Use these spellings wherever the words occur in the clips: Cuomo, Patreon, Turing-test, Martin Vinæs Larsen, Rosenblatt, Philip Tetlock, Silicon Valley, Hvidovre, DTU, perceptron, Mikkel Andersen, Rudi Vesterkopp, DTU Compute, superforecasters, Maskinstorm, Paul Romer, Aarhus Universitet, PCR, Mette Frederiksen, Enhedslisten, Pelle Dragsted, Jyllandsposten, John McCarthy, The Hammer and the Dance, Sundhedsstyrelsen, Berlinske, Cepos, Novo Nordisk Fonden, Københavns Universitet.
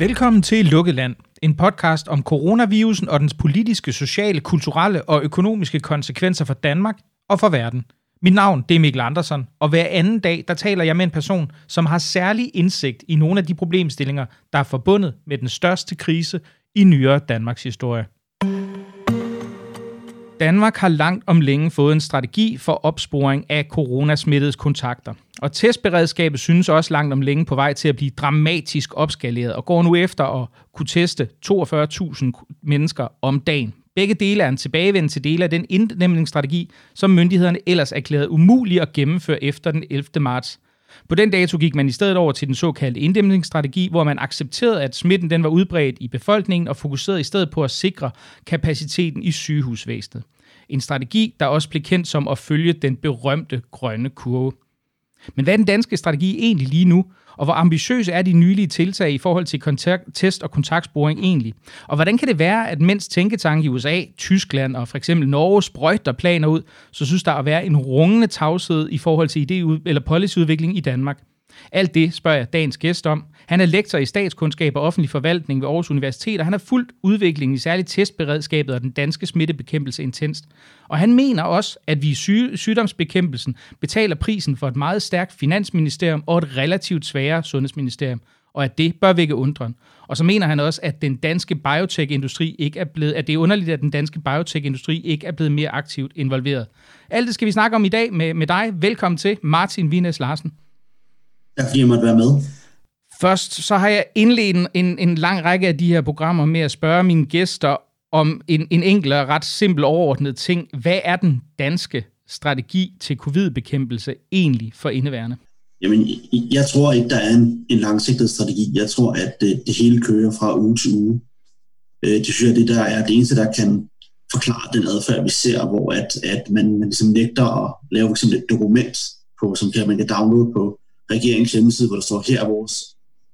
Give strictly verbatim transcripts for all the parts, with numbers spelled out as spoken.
Velkommen til Lukket Land, en podcast om coronavirusen og dens politiske, sociale, kulturelle og økonomiske konsekvenser for Danmark og for verden. Mit navn det er Mikkel Andersen, og hver anden dag der taler jeg med en person, som har særlig indsigt i nogle af de problemstillinger, der er forbundet med den største krise i nyere Danmarks historie. Danmark har langt om længe fået en strategi for opsporing af coronasmittedes kontakter. Og testberedskabet synes også langt om længe på vej til at blive dramatisk opskaleret og går nu efter at kunne teste toogfyrre tusind mennesker om dagen. Begge dele er en tilbagevenden til dele af den indlemningsstrategi, som myndighederne ellers erklærede umulig at gennemføre efter den ellevte marts. På den dato gik man i stedet over til den såkaldte inddæmningsstrategi, hvor man accepterede, at smitten den var udbredt i befolkningen og fokuserede i stedet på at sikre kapaciteten i sygehusvæsenet. En strategi, der også blev kendt som at følge den berømte grønne kurve. Men hvad er den danske strategi egentlig lige nu? Og hvor ambitiøse er de nylige tiltag i forhold til kontakt, test og kontaktsporing egentlig? Og hvordan kan det være, at mens tænketanke i U S A, Tyskland og for eksempel Norge sprøjter planer ud, så synes der at være en rungende tavshed i forhold til idé- eller policyudvikling i Danmark? Alt det spørger jeg dagens gæst om. Han er lektor i statskundskab og offentlig forvaltning ved Aarhus Universitet, og han har fulgt udviklingen i særligt testberedskabet og den danske smittebekæmpelse intenst. Og han mener også, at vi i syg- sygdomsbekæmpelsen betaler prisen for et meget stærkt finansministerium og et relativt sværere sundhedsministerium, og at det bør vække undren. Og så mener han også, at den danske biotech-industri ikke er blevet, at det er underligt, at den danske biotech-industri ikke er blevet mere aktivt involveret. Alt det skal vi snakke om i dag med, med dig. Velkommen til, Martin Vinæs Larsen. Der fordi jeg måtte være med. Først så har jeg indledt en, en lang række af de her programmer med at spørge mine gæster om en, en enkelt og ret simpel overordnet ting. Hvad er den danske strategi til covid-bekæmpelse egentlig for indeværende? Jamen, jeg tror ikke, der er en, en langsigtet strategi. Jeg tror, at det, det hele kører fra uge til uge. Det synes jeg, det der er det eneste, der kan forklare den adfærd, vi ser, hvor at, at man, man ligesom nægter at lave fx et dokument, på, som kan, man kan downloade på regeringens hjemmeside, hvor der står, her er vores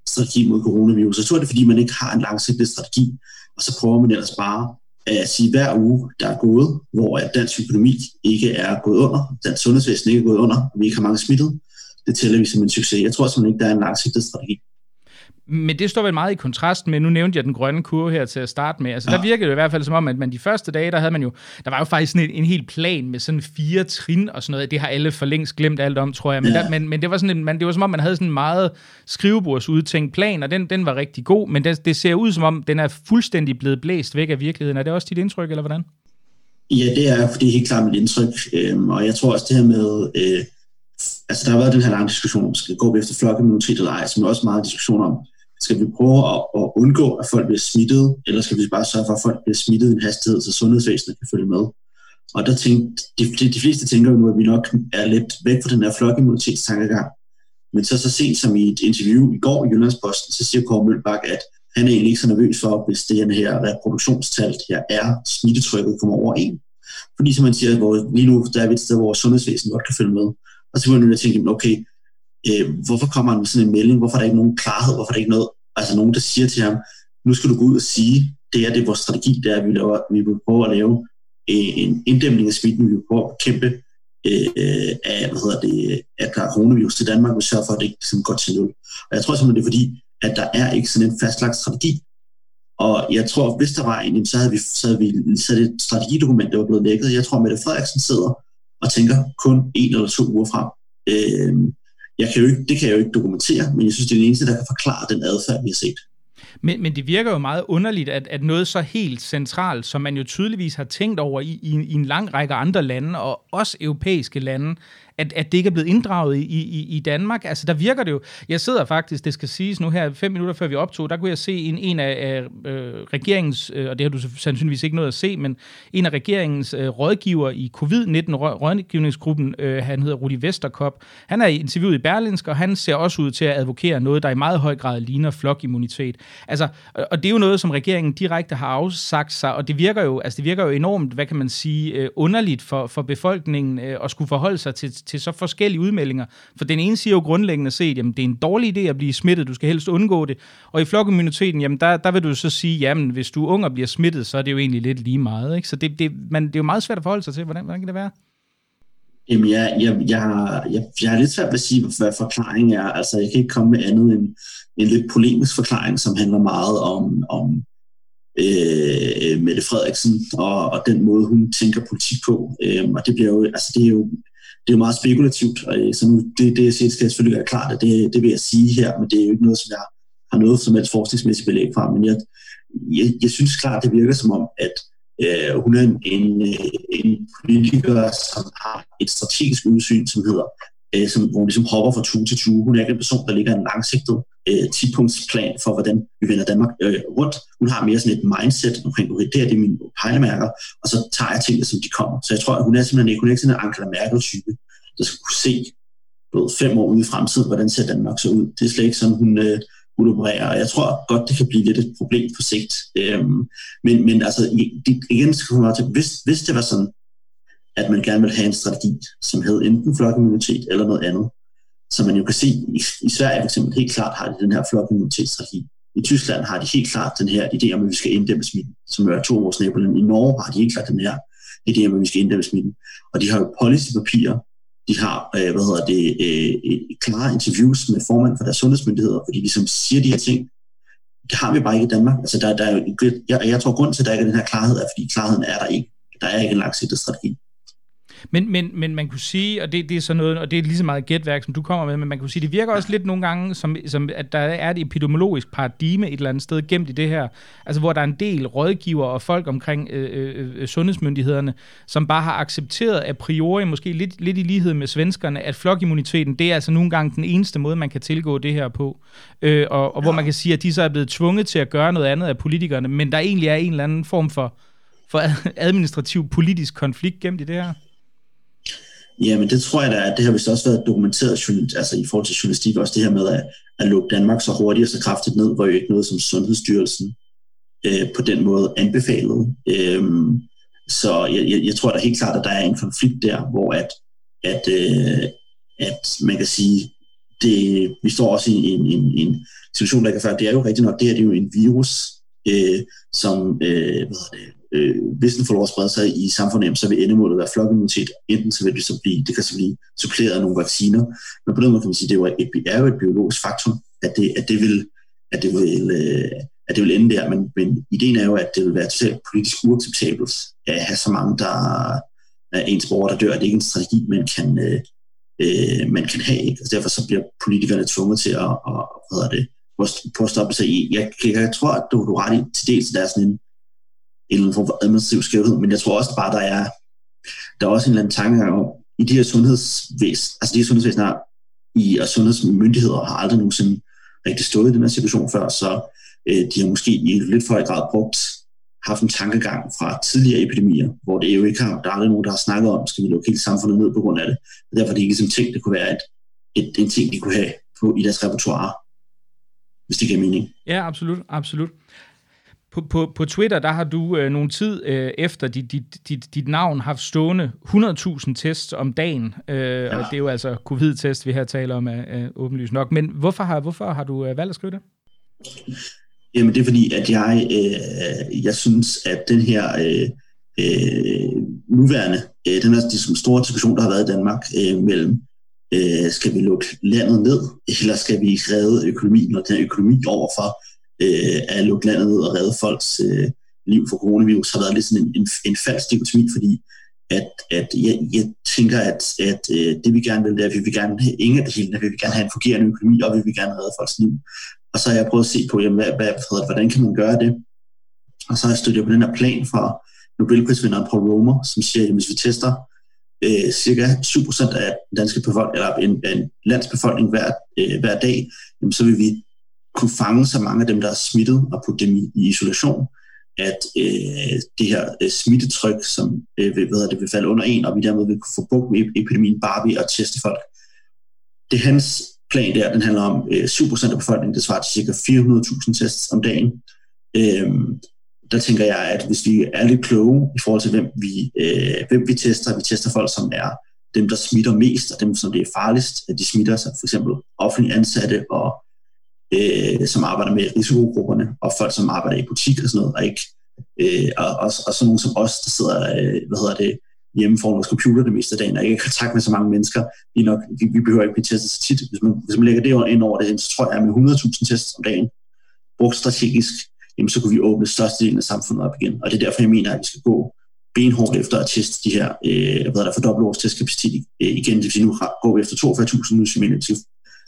strategi mod coronavirus. Jeg tror, det er, fordi man ikke har en langsigtet strategi, og så prøver man ellers bare at sige, at hver uge, der er gået, hvor dansk økonomi ikke er gået under, dansk sundhedsvæsen ikke er gået under, og vi ikke har mange smittede, det tæller vi som en succes. Jeg tror simpelthen ikke, der er en langsigtet strategi. Men det står vel meget i kontrast med, nu nævnte jeg den grønne kurve her til at starte med. Altså ja. Der virkede det i hvert fald som om, at man de første dage, der havde man jo, der var jo faktisk sådan en, en hel plan med sådan fire trin og sådan noget. Det har alle for længst glemt alt om, tror jeg. Men, ja. der, men, men det var sådan en, man, det var som om, man havde sådan en meget skrivebordsudtænkt plan, og den, den var rigtig god. Men det, det ser ud som om, den er fuldstændig blevet blæst væk af virkeligheden. Er det også dit indtryk, eller hvordan? Ja, det er, fordi det er helt klart mit indtryk. Øhm, og jeg tror også det her med... Øh, altså der har været den her lange diskussion om, skal vi gå efter flokimmunitet eller ej, som er også meget diskussion om, skal vi prøve at, at undgå, at folk bliver smittet, eller skal vi bare sørge for, at folk bliver smittet i en hastighed, så sundhedsvæsenet kan følge med. Og der tænkte, de, de fleste tænker jo nu, at vi nok er lidt væk fra den her flokimmunitetstankegang. Men så så sent som i et interview i går i Jyllandsposten, så siger Kåre Møllbakke, at han er egentlig ikke så nervøs for, hvis det her reproduktionstal, det her er smittetrykket kommer over en. Fordi som man siger, hvor lige nu der er vi et sted, hvor sundhedsvæsenet godt kan følge med. Og så begyndte jeg at tænke, okay, øh, hvorfor kommer han med sådan en melding? Hvorfor er der ikke nogen klarhed? Hvorfor er der ikke noget, altså nogen, der siger til ham, nu skal du gå ud og sige, det er det vores strategi, det er, at vi, laver, vi vil prøve at lave øh, en inddæmning af smitten, vi vil prøve at kæmpe øh, af, hvad hedder det, at der er coronavirus til Danmark, vi sørger for, at det ikke ligesom går til nul. Og jeg tror simpelthen, det er fordi, at der er ikke sådan en fastlagt strategi. Og jeg tror, at hvis der var en, så havde vi, så havde vi så havde et strategidokument, der var blevet lækket. Jeg tror, Mette Frederiksen sidder og tænker kun en eller to uger frem. Øh, jeg kan jo ikke, det kan jeg jo ikke dokumentere, men jeg synes, det er det eneste, der kan forklare den adfærd, vi har set. Men, men det virker jo meget underligt, at, at noget så helt centralt, som man jo tydeligvis har tænkt over i, i, i en lang række andre lande, og også europæiske lande, at, at det ikke er blevet inddraget i, i, i Danmark. Altså der virker det jo. Jeg sidder faktisk, det skal siges nu her, fem minutter før vi optog, der kunne jeg se en, en af øh, regeringens, øh, og det har du sandsynligvis ikke noget at se, men en af regeringens øh, rådgiver i covid nitten rådgivningsgruppen, øh, han hedder Rudi Vesterkopp, han er interviewet i Berlinsk, og han ser også ud til at advokere noget, der i meget høj grad ligner flokimmunitet. Altså, og det er jo noget, som regeringen direkte har afsagt sig, og det virker jo, altså det virker jo enormt, hvad kan man sige, øh, underligt for, for befolkningen øh, at skulle forholde sig til til så forskellige udmeldinger. For den ene siger jo grundlæggende set, jamen det er en dårlig idé at blive smittet, du skal helst undgå det. Og i flokimmuniteten, jamen der, der vil du så sige, jamen hvis du er ung og bliver smittet, så er det jo egentlig lidt lige meget. Ikke? Så det, det, man, det er jo meget svært at forholde sig til. Hvordan, hvordan kan det være? Jamen, jeg, jeg, jeg, har, jeg, jeg har lidt svært ved at sige, hvad forklaringen er. Altså, jeg kan ikke komme med andet end en lidt polemisk forklaring, som handler meget om, om øh, Mette Frederiksen og, og den måde, hun tænker politik på. Øh, og det bliver jo, altså, det er jo, det er jo meget spekulativt, og så nu, det, det skal jeg selvfølgelig være klart, at det, det vil jeg sige her, men det er jo ikke noget, som jeg har noget som helst forskningsmæssigt belæg fra. Men jeg, jeg, jeg synes klart, det virker som om, at øh, hun er en, en, en politiker, som har et strategisk udsyn, som hedder, øh, som, hvor hun ligesom hopper fra tue til tue. Hun er ikke en person, der ligger en langsigtet øh, tipunktsplan for, hvordan vi vender Danmark øh, rundt. Hun har mere sådan et mindset omkring, okay, det her det er mine pejlemærker, og så tager jeg tingene, som de kommer. Så jeg tror, at hun er simpelthen ikke, hun er ikke sådan en Angela Merkel-type, der skal kunne se både fem år ude i fremtiden, hvordan ser Danmark så ud. Det er slet ikke sådan, hun... Øh, opererer, og jeg tror godt, det kan blive lidt et problem på sigt. Øhm, men, men altså, det, igen skal man til, hvis, hvis det var sådan, at man gerne ville have en strategi, som hed enten flokimmunitet eller noget andet, som man jo kan se, i, i Sverige for eksempel helt klart har de den her flokimmunitetsstrategi. I Tyskland har de helt klart den her idé om, at vi skal inddæmme smitten, som er to af vores naboland. I Norge har de helt klart den her idé om, at vi skal inddæmme smitten. Og de har jo policypapirer. De har hvad hedder det, klare interviews med formand for deres sundhedsmyndigheder, fordi de ligesom siger de her ting. Det har vi bare ikke i Danmark. Altså, der, der er jo, jeg, jeg tror, grund til, at der ikke er den her klarhed, er, fordi klarheden er der ikke. Der er ikke en langsigtet strategi. Men, men, men man kunne sige, og det, det er sådan noget, og det er lige så meget gætværk, som du kommer med, men man kunne sige, det virker også lidt nogle gange, som, som at der er et epidemiologisk paradigme et eller andet sted gemt i det her, altså hvor der er en del rådgivere og folk omkring øh, øh, sundhedsmyndighederne, som bare har accepteret a priori, måske lidt, lidt i lighed med svenskerne, at flokimmuniteten, det er altså nogle gange den eneste måde, man kan tilgå det her på, øh, og, og hvor man kan sige, at de så er blevet tvunget til at gøre noget andet af politikerne, men der egentlig er en eller anden form for, for administrativ politisk konflikt gemt i det her. Ja, men det tror jeg da, at det har vist også været dokumenteret altså i forhold til journalistik, også det her med at, at lukke Danmark så hurtigt og så kraftigt ned, var jo ikke noget, som Sundhedsstyrelsen øh, på den måde anbefalede. Øhm, så jeg, jeg, jeg tror da helt klart, at der er en konflikt der, hvor at, at, øh, at man kan sige, det, vi står også i en, en, en situation, der kan føre, det er jo rigtigt nok, det her det er jo en virus, øh, som, øh, hvad hedder det, hvis den får lov at sprede sig i samfundet, så vil endemålet være flokimmunitet. Enten så vil det så blive, det kan så blive suppleret af nogle vacciner, men på den måde kan man sige, at det er jo et biologisk faktum, at det, at det, vil, at det, vil, at det vil ende der, men, men ideen er jo, at det vil være totalt politisk uacceptabelt at have så mange, der er ens borgere, der dør. Det er ikke en strategi, man kan, øh, man kan have. Ikke? Derfor så bliver politikerne tvunget til at, at, hvad hedder det, at stoppe sig i. Jeg, jeg tror, at du, du ret i til dels, der er sådan en en eller anden form for administrativ skævhed, men jeg tror også bare, der er, der er også en eller anden tanke om, i de her sundhedsvæsen, altså de her sundhedsvæsener i, og sundhedsmyndigheder har aldrig nogensinde rigtig stået i den her situation før, så øh, de har måske i lidt for høj grad brugt, haft en tankegang fra tidligere epidemier, hvor det jo ikke har, der er aldrig nogen, der har snakket om, skal vi lukke hele samfundet ned på grund af det, og derfor er det ikke ligesom ting, det kunne være et, et, en ting, de kunne have på i deres repertoire, hvis det giver mening. Ja, absolut, absolut. På, på, på Twitter, der har du øh, nogle tid øh, efter dit, dit, dit, dit navn haft stående hundrede tusind tests om dagen, øh, ja. Og det er jo altså covid-test, vi her taler om, øh, åbenlyst nok. Men hvorfor har, hvorfor har du øh, valgt at skrive det? Jamen det er fordi, at jeg, øh, jeg synes, at den her øh, øh, nuværende, øh, den her de store diskussion, der har været i Danmark øh, mellem, øh, skal vi lukke landet ned, eller skal vi redde økonomien og den her økonomi overfor, at lukke landet ned og redde folks øh, liv for coronavirus, har været lidt sådan en, en, en falsk dikotomi, fordi at, at jeg, jeg tænker, at, at øh, det vi gerne vil, det er, at vi vil gerne have ingen af det hele, at vi vil gerne have en fungerende økonomi, og vi vil gerne redde folks liv. Og så har jeg prøvet at se på, jamen, hvad, hvad, hvordan kan man gøre det? Og så har jeg støttet på den her plan fra Nobelprisvinderen Paul Romer, som siger, at hvis vi tester øh, cirka syv procent af danske befolkning, eller en, en landsbefolkning hver, øh, hver dag, jamen, så vil vi kunne fange så mange af dem, der er smittet, og putte dem i, i isolation, at øh, det her øh, smittetryk, som øh, ved, hvad det vil falde under en, og vi dermed vil kunne få bukt med epidemien bare ved at teste folk. Det hans plan der, den handler om øh, syv procent af befolkningen, det svarer til ca. fire hundrede tusind tests om dagen. Øh, der tænker jeg, at hvis vi er lidt kloge i forhold til, hvem vi, øh, hvem vi tester, vi tester folk, som er dem, der smitter mest, og dem, som det er farligst, at de smitter sig, for eksempel offentlige ansatte og Øh, som arbejder med risikogrupperne, og folk, som arbejder i butik og sådan noget, og, ikke, øh, og, og, og sådan nogen som os, der sidder øh, hvad hedder det, hjemme foran vores computer det meste af dagen, og ikke i kontakt med så mange mennesker. Vi, nok, vi, vi behøver ikke blive testet så tit. Hvis man, hvis man lægger det ind over det, så tror jeg, at med hundrede tusind tests om dagen, brugt strategisk, jamen, så kunne vi åbne størstedelen af samfundet op igen. Og det er derfor, jeg mener, at vi skal gå benhårdt efter at teste de her, øh, hvad der er for dobbelt års testkapacitet øh, igen. Det vil sige, nu går vi efter toogfyrre tusind, nu skal vi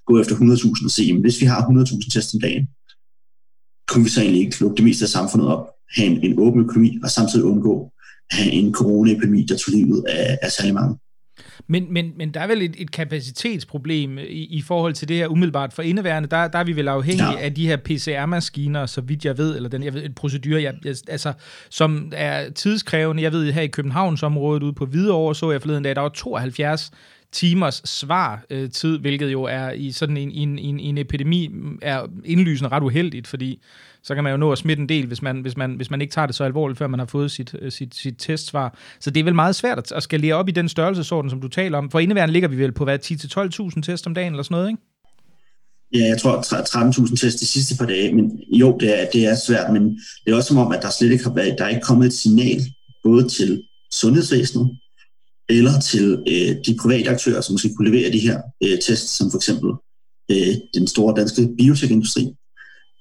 gå efter hundrede tusind og se, jamen, hvis vi har hundrede tusind tests om dagen, kunne vi så egentlig ikke lukke det meste af samfundet op, have en, en åben økonomi, og samtidig undgå at have en coronaepidemi, der tog livet af, af særlig mange. Men, men, men der er vel et, et kapacitetsproblem i, i forhold til det her umiddelbart for indeværende. Der, der er vi vel afhængige ja. af de her P C R-maskiner, så vidt jeg ved, eller den jeg ved, et procedure, jeg, jeg, altså, som er tidskrævende. Jeg ved, her i Københavnsområdet ude på Hvidovre, så jeg forleden dag, der var tooghalvfjerds timers svartid, hvilket jo er i sådan en, en, en, en epidemi, er indlysende ret uheldigt, fordi så kan man jo nå at smitte en del, hvis man, hvis man, hvis man ikke tager det så alvorligt, før man har fået sit, sit, sit testsvar. Så det er vel meget svært at skalere op i den størrelsesorden, som du taler om. For indeværende ligger vi vel på hvad, ti til tolv tusind test om dagen eller sådan noget, ikke? Ja, jeg tror tretten tusind test de sidste par dage, men jo, det er, det er svært, men det er også som om, at der slet ikke har været, der er ikke kommet et signal, både til sundhedsvæsenet, eller til øh, de private aktører, som måske kunne levere de her øh, tests, som for eksempel øh, den store danske biotekindustri,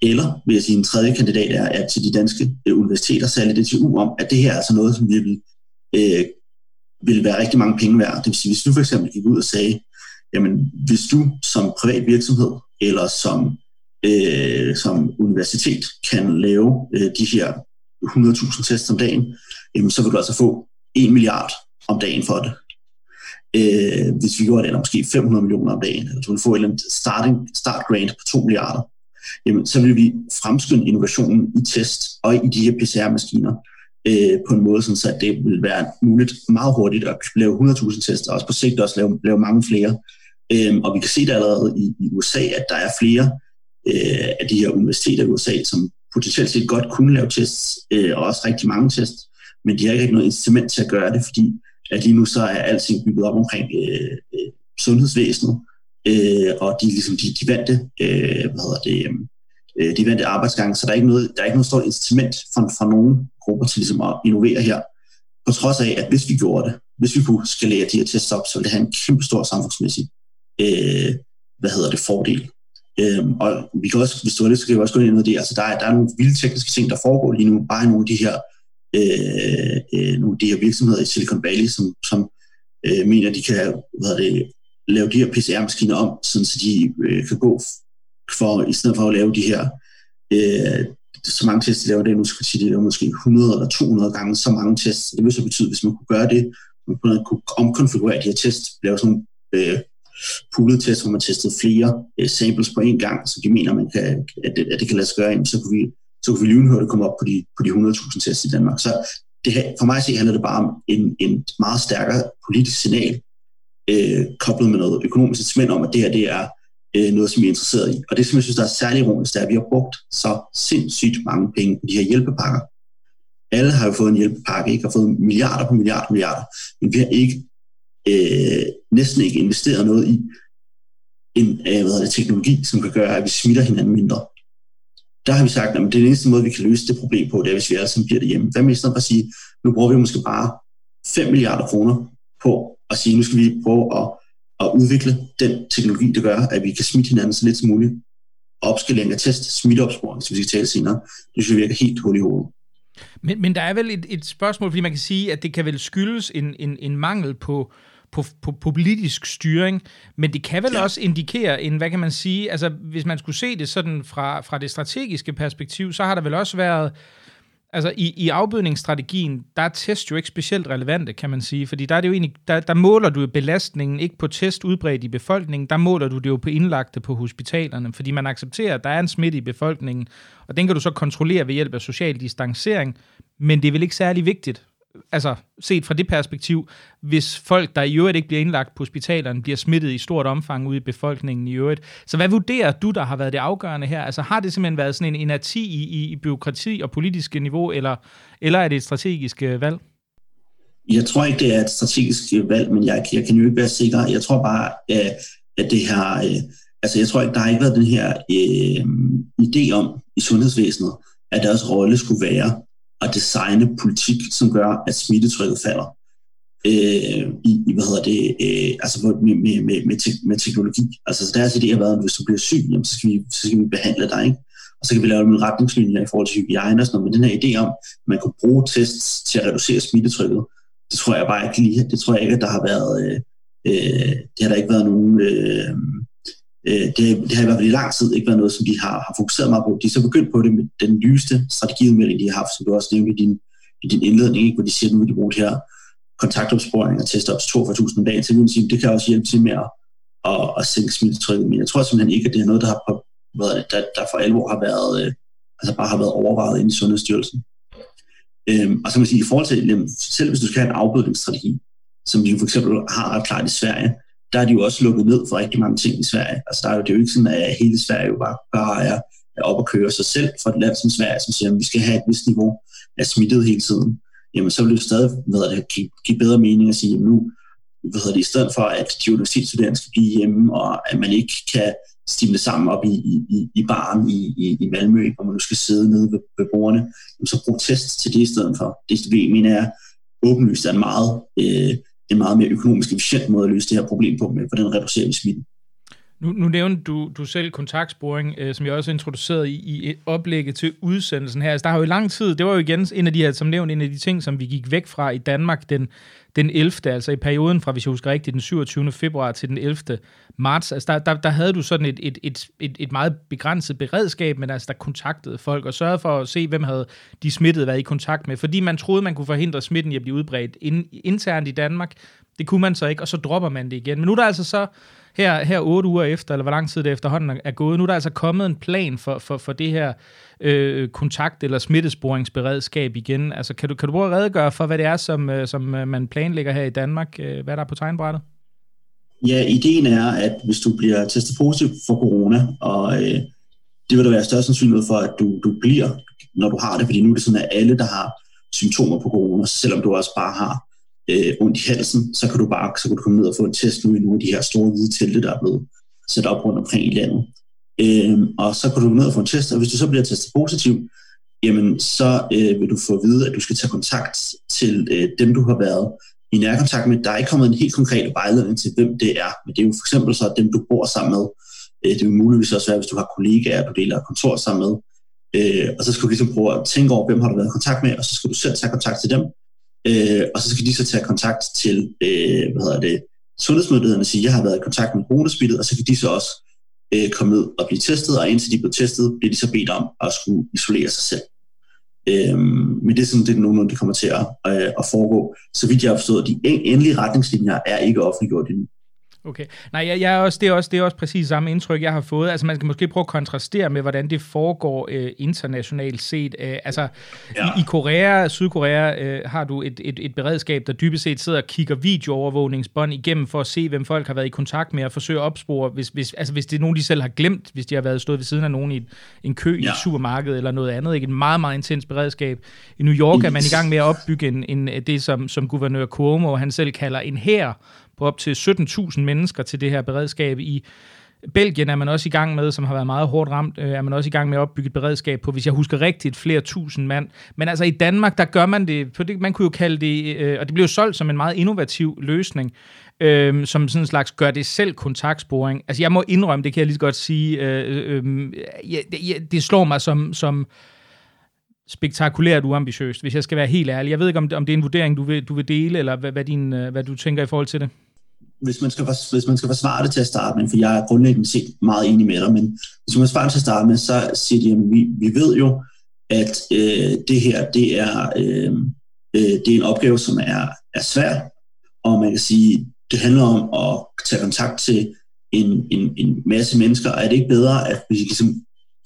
eller, vil jeg sige, en tredje kandidat er, er til de danske øh, universiteter, særligt D T U, om, at det her er altså noget, som vi vil, øh, vil være rigtig mange penge værd. Det vil sige, hvis du for eksempel gik ud og sagde, jamen, hvis du som privat virksomhed, eller som, øh, som universitet, kan lave øh, de her hundrede tusind tests om dagen, jamen, så vil du altså få en milliard om dagen for det. Øh, hvis vi gjorde det, eller måske fem hundrede millioner om dagen, eller du ville få et eller andet starting, start grant på to milliarder, jamen, så vil vi fremskynde innovationen i test og i de her P C R-maskiner øh, på en måde, sådan, så det vil være muligt meget hurtigt at lave hundrede tusind tester, og også på sigt også lave, lave mange flere. Øh, og vi kan se det allerede i, i U S A, at der er flere øh, af de her universiteter i U S A, som potentielt set godt kunne lave tests, øh, og også rigtig mange tests, men de har ikke rigtig noget incitament til at gøre det, fordi at lige nu så er alting bygget op omkring øh, øh, sundhedsvæsenet, øh, og de, ligesom de, de vante øh, hvad hedder det, øh, de vante arbejdsgange, så der er ikke noget, der er ikke noget stort incitament fra, fra nogle grupper til ligesom at innovere her, på trods af, at hvis vi gjorde det, hvis vi kunne skalere de her tests op, så ville det have en kæmpe stor samfundsmæssig øh, hvad hedder det, fordel. Øh, og vi kan også, hvis du har lyst, så kan vi også gå ind i noget af det, altså der er, der er nogle vilde tekniske ting, der foregår lige nu, bare i nogle af de her Øh, øh, nogle af de her virksomheder i Silicon Valley, som, som øh, mener, de kan hvad det, lave de her P C R-maskiner om, sådan, så de øh, kan gå for, i stedet for at lave de her, øh, så mange tests, de laver det, nu skal sige, de laver måske hundrede eller to hundrede gange så mange tests. Det vil så betyde, hvis man kunne gøre det, man kunne omkonfigurere de her tests, lave sådan nogle øh, poolede tests, hvor man testede flere øh, samples på en gang, så de mener, man kan, at, det, at det kan lade sig gøre, så kunne vi så kunne vi lynhurtigt komme op på de, på de hundrede tusind tests i Danmark. Så det, for mig at se handler det bare om en, en meget stærkere politisk signal, øh, koblet med noget økonomisk incitament om, at det her det er øh, noget, som vi er interesseret i. Og det, som jeg synes, der er særlig ironisk, det er, at vi har brugt så sindssygt mange penge på de her hjælpepakker. Alle har jo fået en hjælpepakke, ikke? Har fået milliarder på milliarder på milliarder, men vi har ikke, øh, næsten ikke investeret noget i en øh, hvad det, teknologi, som kan gøre, at vi smitter hinanden mindre. Der har vi sagt, at det er den eneste måde, vi kan løse det problem på, det er, hvis vi alle sammen bliver derhjemme. Hvad med i stedet at sige, nu bruger vi måske bare fem milliarder kroner på at sige, nu skal vi prøve at, at udvikle den teknologi, der gør, at vi kan smitte hinanden så lidt som muligt. Opskalering af test, smitteopsporing, som vi skal tale senere, det synes jeg virker helt hul i hovedet. Men, men der er vel et, et spørgsmål, fordi man kan sige, at det kan vel skyldes en, en, en mangel på På, på, på politisk styring, men det kan vel ja. også indikere en, hvad kan man sige, altså hvis man skulle se det sådan fra, fra det strategiske perspektiv, så har der vel også været, altså i, i afbødningsstrategien, der er test jo ikke specielt relevante, kan man sige, fordi der er det jo egentlig, der, der måler du belastningen ikke på test udbredt i befolkningen, der måler du det jo på indlagte på hospitalerne, fordi man accepterer, at der er en smitte i befolkningen, og den kan du så kontrollere ved hjælp af social distancering, men det er vel ikke særlig vigtigt, altså set fra det perspektiv, hvis folk, der i øvrigt ikke bliver indlagt på hospitalerne, bliver smittet i stort omfang ude i befolkningen i øvrigt. Så hvad vurderer du, der har været det afgørende her? Altså har det simpelthen været sådan en inerti i, i byråkrati og politiske niveau, eller, eller er det et strategisk valg? Jeg tror ikke, det er et strategisk valg, men jeg, jeg kan jo ikke være sikker. Jeg tror bare, at det her... Altså jeg tror ikke, der har ikke været den her øh, idé om i sundhedsvæsenet, at deres rolle skulle være at designe politik, som gør, at smittetrykket falder. øh, i, hvad hedder det, øh, altså med, med, med, med, te- med teknologi. Altså så deres idé har været, at hvis du bliver syg, jamen, så, skal vi, så skal vi behandle dig, ikke? Og så kan vi lave nogle retningslinjer i forhold til hygiejne og sådan noget, men den her idé om, at man kunne bruge tests til at reducere smittetrykket, det tror jeg bare ikke lige, det tror jeg ikke, at der har været, øh, det har der ikke været nogen, øh, øh, det, det har i hvert fald i lang tid ikke været noget, som de har, har fokuseret meget på. De er så begyndt på det med den nyeste strategiudmelding, de har haft, som du også nævnte i din, i din indledning, ikke? Hvor de siger, at nu vil de bruge det her kontaktopsporing og teste op til toogfyrre tusind om dagen, så vil sige, det kan også hjælpe til med at, at, at sænke smittetrykket, men jeg tror simpelthen ikke, at det er noget, der har på Der, der for alvor har været, øh, altså bare har været overvejet inde i Sundhedsstyrelsen. Øhm, og så kan man sige, i forhold til, selv hvis du skal have en afbødningsstrategi, som de jo for eksempel har ret klart i Sverige, der er de jo også lukket ned for rigtig mange ting i Sverige. Altså der er jo, det er jo ikke sådan, at hele Sverige jo bare, bare er, er op og køre sig selv fra et land som Sverige, som siger, at vi skal have et vist niveau af smittet hele tiden. Jamen så vil det jo stadig det, give, give bedre mening at sige, at nu, hvad hedder det, i stedet for, at de universitetsstuderende skal blive hjemme, og at man ikke kan stimle sammen op i, i, i baren i, i, i Malmø, hvor man nu skal sidde nede ved, ved bordene, så brug test til det i stedet for. Det mener jeg åbenlyst er en meget, øh, en meget mere økonomisk efficient måde at løse det her problem på, med hvordan reducerer vi smitten. Nu, nu nævnte du, du selv kontaktsporing, øh, som jeg også introducerede i, i oplægget til udsendelsen her. Altså, der har jo i lang tid, det var jo igen en af de her, som nævnt, en af de ting, som vi gik væk fra i Danmark den, den ellevte Altså i perioden fra, hvis jeg husker rigtigt, den syvogtyvende februar til den ellevte marts. Altså der, der, der havde du sådan et, et, et, et, et meget begrænset beredskab, men altså der kontaktede folk og sørgede for at se, hvem havde de smittede været i kontakt med. Fordi man troede, man kunne forhindre smitten i at blive udbredt ind, internt i Danmark. Det kunne man så ikke, og så dropper man det igen. Men nu er der altså så her, her otte uger efter, eller hvor lang tid det efterhånden er gået, nu er der altså kommet en plan for, for, for det her øh, kontakt- eller smittesporingsberedskab igen. Altså, kan du, kan du prøve at redegøre for, hvad det er, som, øh, som man planlægger her i Danmark? Øh, hvad er der på tegnbrættet? Ja, ideen er, at hvis du bliver testet positiv for corona, og øh, det vil der være større sandsynlighed for, at du, du bliver, når du har det, fordi nu er det sådan, at alle, der har symptomer på corona, selvom du også bare har Øh, ondt i halsen, så kan du bare så kan du komme ned og få en test nu i nogle af de her store hvide telte, der er blevet sat op rundt omkring i landet. Øh, og så kan du komme ned og få en test, og hvis du så bliver testet positiv, jamen så øh, vil du få at vide, at du skal tage kontakt til øh, dem, du har været i nærkontakt med. Der er ikke kommet en helt konkret vejledning til, hvem det er, men det er jo for eksempel så dem, du bor sammen med. Øh, det vil muligvis også være, hvis du har kollegaer, du deler kontor sammen med. Øh, og så skal du ligesom prøve at tænke over, hvem har du været i kontakt med, og så skal du selv tage kontakt til dem. Øh, og så skal de så tage kontakt til øh, hvad hedder det, sundhedsmyndighederne og sige, jeg har været i kontakt med coronasmittet, og så kan de så også øh, komme ned og blive testet, og indtil de bliver testet, bliver de så bedt om at skulle isolere sig selv. Øh, men det er sådan, det er nogenlunde, det kommer til at, øh, at foregå. Så vidt jeg har forstået, de endelige retningslinjer er ikke offentliggjort endnu. Okay. Nej, jeg, jeg er også, det, er også, det er også præcis samme indtryk, jeg har fået. Altså, man skal måske prøve at kontrastere med, hvordan det foregår øh, internationalt set. Øh, altså, ja. i, i Korea, Sydkorea, øh, har du et, et, et beredskab, der dybest set sidder og kigger videoovervågningsbånd igennem for at se, hvem folk har været i kontakt med og forsøge at opspore, hvis, hvis, altså, hvis det er nogen, de selv har glemt, hvis de har været stået ved siden af nogen i et, en kø ja. i et supermarked eller noget andet. Ikke? Et meget, meget intens beredskab. I New York yes. er man i gang med at opbygge en, en, det, som, som guvernør Cuomo han selv kalder en hær, på op til sytten tusind mennesker til det her beredskab. I Belgien er man også i gang med, som har været meget hårdt ramt, er man også i gang med at opbygge et beredskab på, hvis jeg husker rigtigt, flere tusind mand. Men altså i Danmark, der gør man det, man kunne jo kalde det, og det blev jo solgt som en meget innovativ løsning, Øhm, som sådan en slags gør det selv kontaktsporing. Altså jeg må indrømme, det kan jeg lige så godt sige, øh, øh, jeg, jeg, det slår mig som... som spektakulært uambitiøst, hvis jeg skal være helt ærlig. Jeg ved ikke, om det, om det er en vurdering, du vil, du vil dele, eller hvad, hvad, din, hvad du tænker i forhold til det? Hvis man skal, hvis man skal forsvare det til at starte med, for jeg er grundlæggende set meget enig med dig, men hvis man svarer til at starte med, så siger de, jamen, vi, vi ved jo, at øh, det her, det er, øh, det er en opgave, som er, er svær, og man kan sige, det handler om at tage kontakt til en, en, en masse mennesker, og er det ikke bedre, at vi ligesom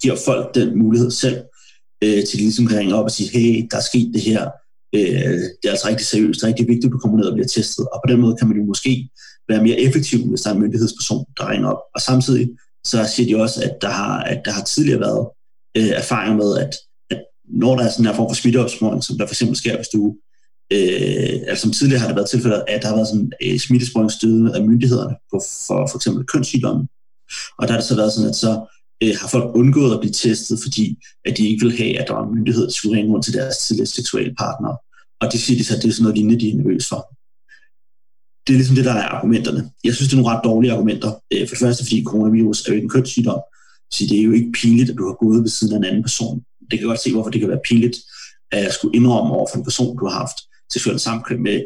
giver folk den mulighed selv, til de ligesom kan ringe op og sige, hey, der er sket det her, det er altså rigtig seriøst, det er rigtig vigtigt, at du kommer ned og bliver testet, og på den måde kan man jo måske være mere effektiv, hvis der er en myndighedsperson, der ringer op. Og samtidig så siger de også, at der har, at der har tidligere været øh, erfaringer med, at, at når der er sådan her form for smitteopsporing, som der for eksempel sker, hvis du, øh, altså som tidligere har det været tilfældet, at der har været sådan øh, smitteopsporingsstødende af myndighederne på for, for eksempel kønssygdomme, og der har det så været sådan, at så har folk undgået at blive testet, fordi at de ikke vil have, at der var en myndighed, der skulle ringe rundt til deres tidligere seksuelle partnere. Og det siger de så, at det er sådan noget lignende, de er nervøse for. Det er ligesom det, der er argumenterne. Jeg synes, det er nogle ret dårlige argumenter. For det første, fordi coronavirus er jo ikke en kønssygdom. Så det er jo ikke pinligt, at du har gået ved siden af en anden person. Det kan godt se, hvorfor det kan være pinligt at skulle indrømme over for en person, du har haft seksuel samkvem med,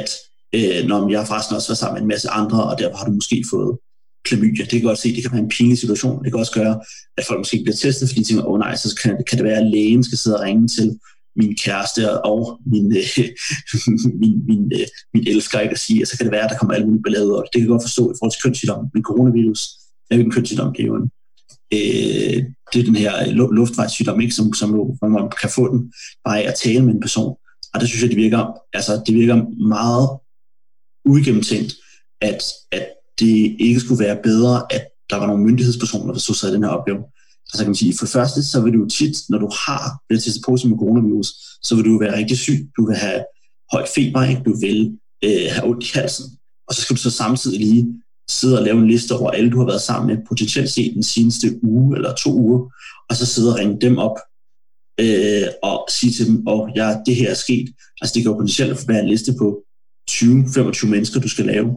at øh, når jeg har faktisk også været sammen med en masse andre, og derfor har du måske fået klamydia. Det kan godt se, det kan være en pinlig situation. Det kan også gøre, at folk måske bliver testet, fordi de tænker, åh oh, nej, så kan, kan det være, at lægen skal sidde og ringe til min kæreste og min, øh, min, min, øh, min elsker, ikke at sige, og så kan det være, at der kommer alle mulige ballade over det. Det kan jeg godt forstå i forhold til kønssygdom, men coronavirus er jo ikke en kønssygdom, det er jo en, øh, det er den her luftvejssygdom, ikke, som, som jo, man kan få den bare af at tale med en person. Og der synes jeg, det virker, altså, det virker meget uigennemtænkt, at, at det ikke skulle være bedre, at der var nogle myndighedspersoner, der så sig i den her opgave. Altså kan man sige, for det første, så vil du tit, når du har blevet testet positiv med coronavirus, så vil du være rigtig syg, du vil have højt feber, ikke? Du vil øh, have ondt i halsen, og så skal du så samtidig lige sidde og lave en liste over alle, du har været sammen med, potentielt set den seneste uge eller to uger, og så sidde og ringe dem op øh, og sige til dem, åh, ja, det her er sket. Altså det kan jo potentielt være en liste på tyve til femogtyve mennesker, du skal lave.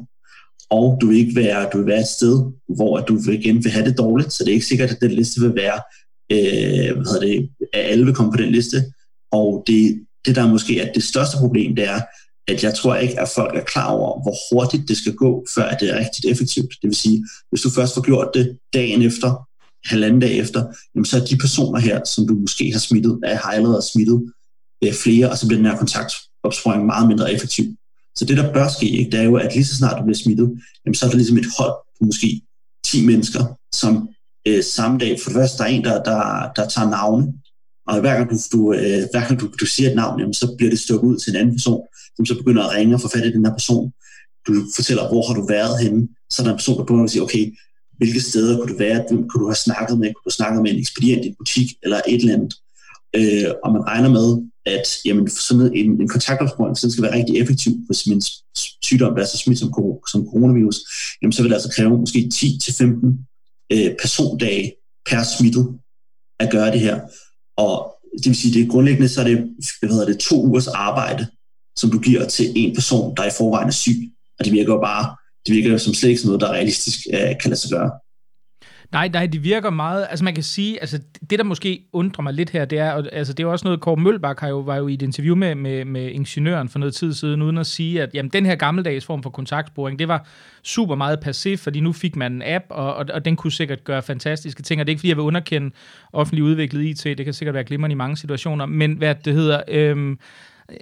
Og du vil ikke være, du vil være et sted, hvor du igen vil have det dårligt, så det er ikke sikkert, at den liste vil være, øh, hvad hedder det, at alle vil komme på den liste. Og det, det der måske er det største problem, det er, at jeg tror ikke, at folk er klar over, hvor hurtigt det skal gå, før at det er rigtig effektivt. Det vil sige, hvis du først får gjort det dagen efter, halvanden dag efter, jamen så er de personer her, som du måske har smittet, er allerede smittet øh, flere, og så bliver den her kontaktopsporing meget mindre effektiv. Så det, der bør ske, ikke, det er jo, at lige så snart du bliver smittet, jamen, så er der ligesom et hold på måske ti mennesker, som øh, samme dag, for det første, der er en, der, der, der tager navne, og hver gang du, du, øh, hver gang du, du siger et navn, jamen, så bliver det stukket ud til en anden person, som så begynder at ringe og få fat i den her person. Du fortæller, hvor har du været henne, så er der en person, der begynder at sige, okay, hvilke steder kunne du være, hvem kunne du have snakket med, kunne du snakke med en ekspedient i en butik, eller et eller andet. Øh, og man regner med, at jamen, sådan en, en kontaktopsporing skal være rigtig effektiv, hvis min sygdom er så smidt som, som coronavirus, jamen, så vil det altså kræve måske ti til femten øh, persondage per smittet at gøre det her. Og det vil sige, det grundlæggende så er det, hvad hedder det, to ugers arbejde, som du giver til en person, der i forvejen er syg. Og det virker jo bare, det virker jo som slet ikke sådan noget, der realistisk øh, kan lade sig gøre. Nej, nej, det virker meget, altså man kan sige, altså det der måske undrer mig lidt her, det er, altså det er jo også noget, Kåre Møllbakke har jo, var jo i et interview med, med, med ingeniøren for noget tid siden, uden at sige, at jamen den her gammeldags form for kontaktsporing, det var super meget passé, fordi nu fik man en app, og, og, og den kunne sikkert gøre fantastiske ting, og det er ikke fordi, jeg vil underkende offentligt udviklet I T, det kan sikkert være glimrende i mange situationer, men hvad det hedder... Øhm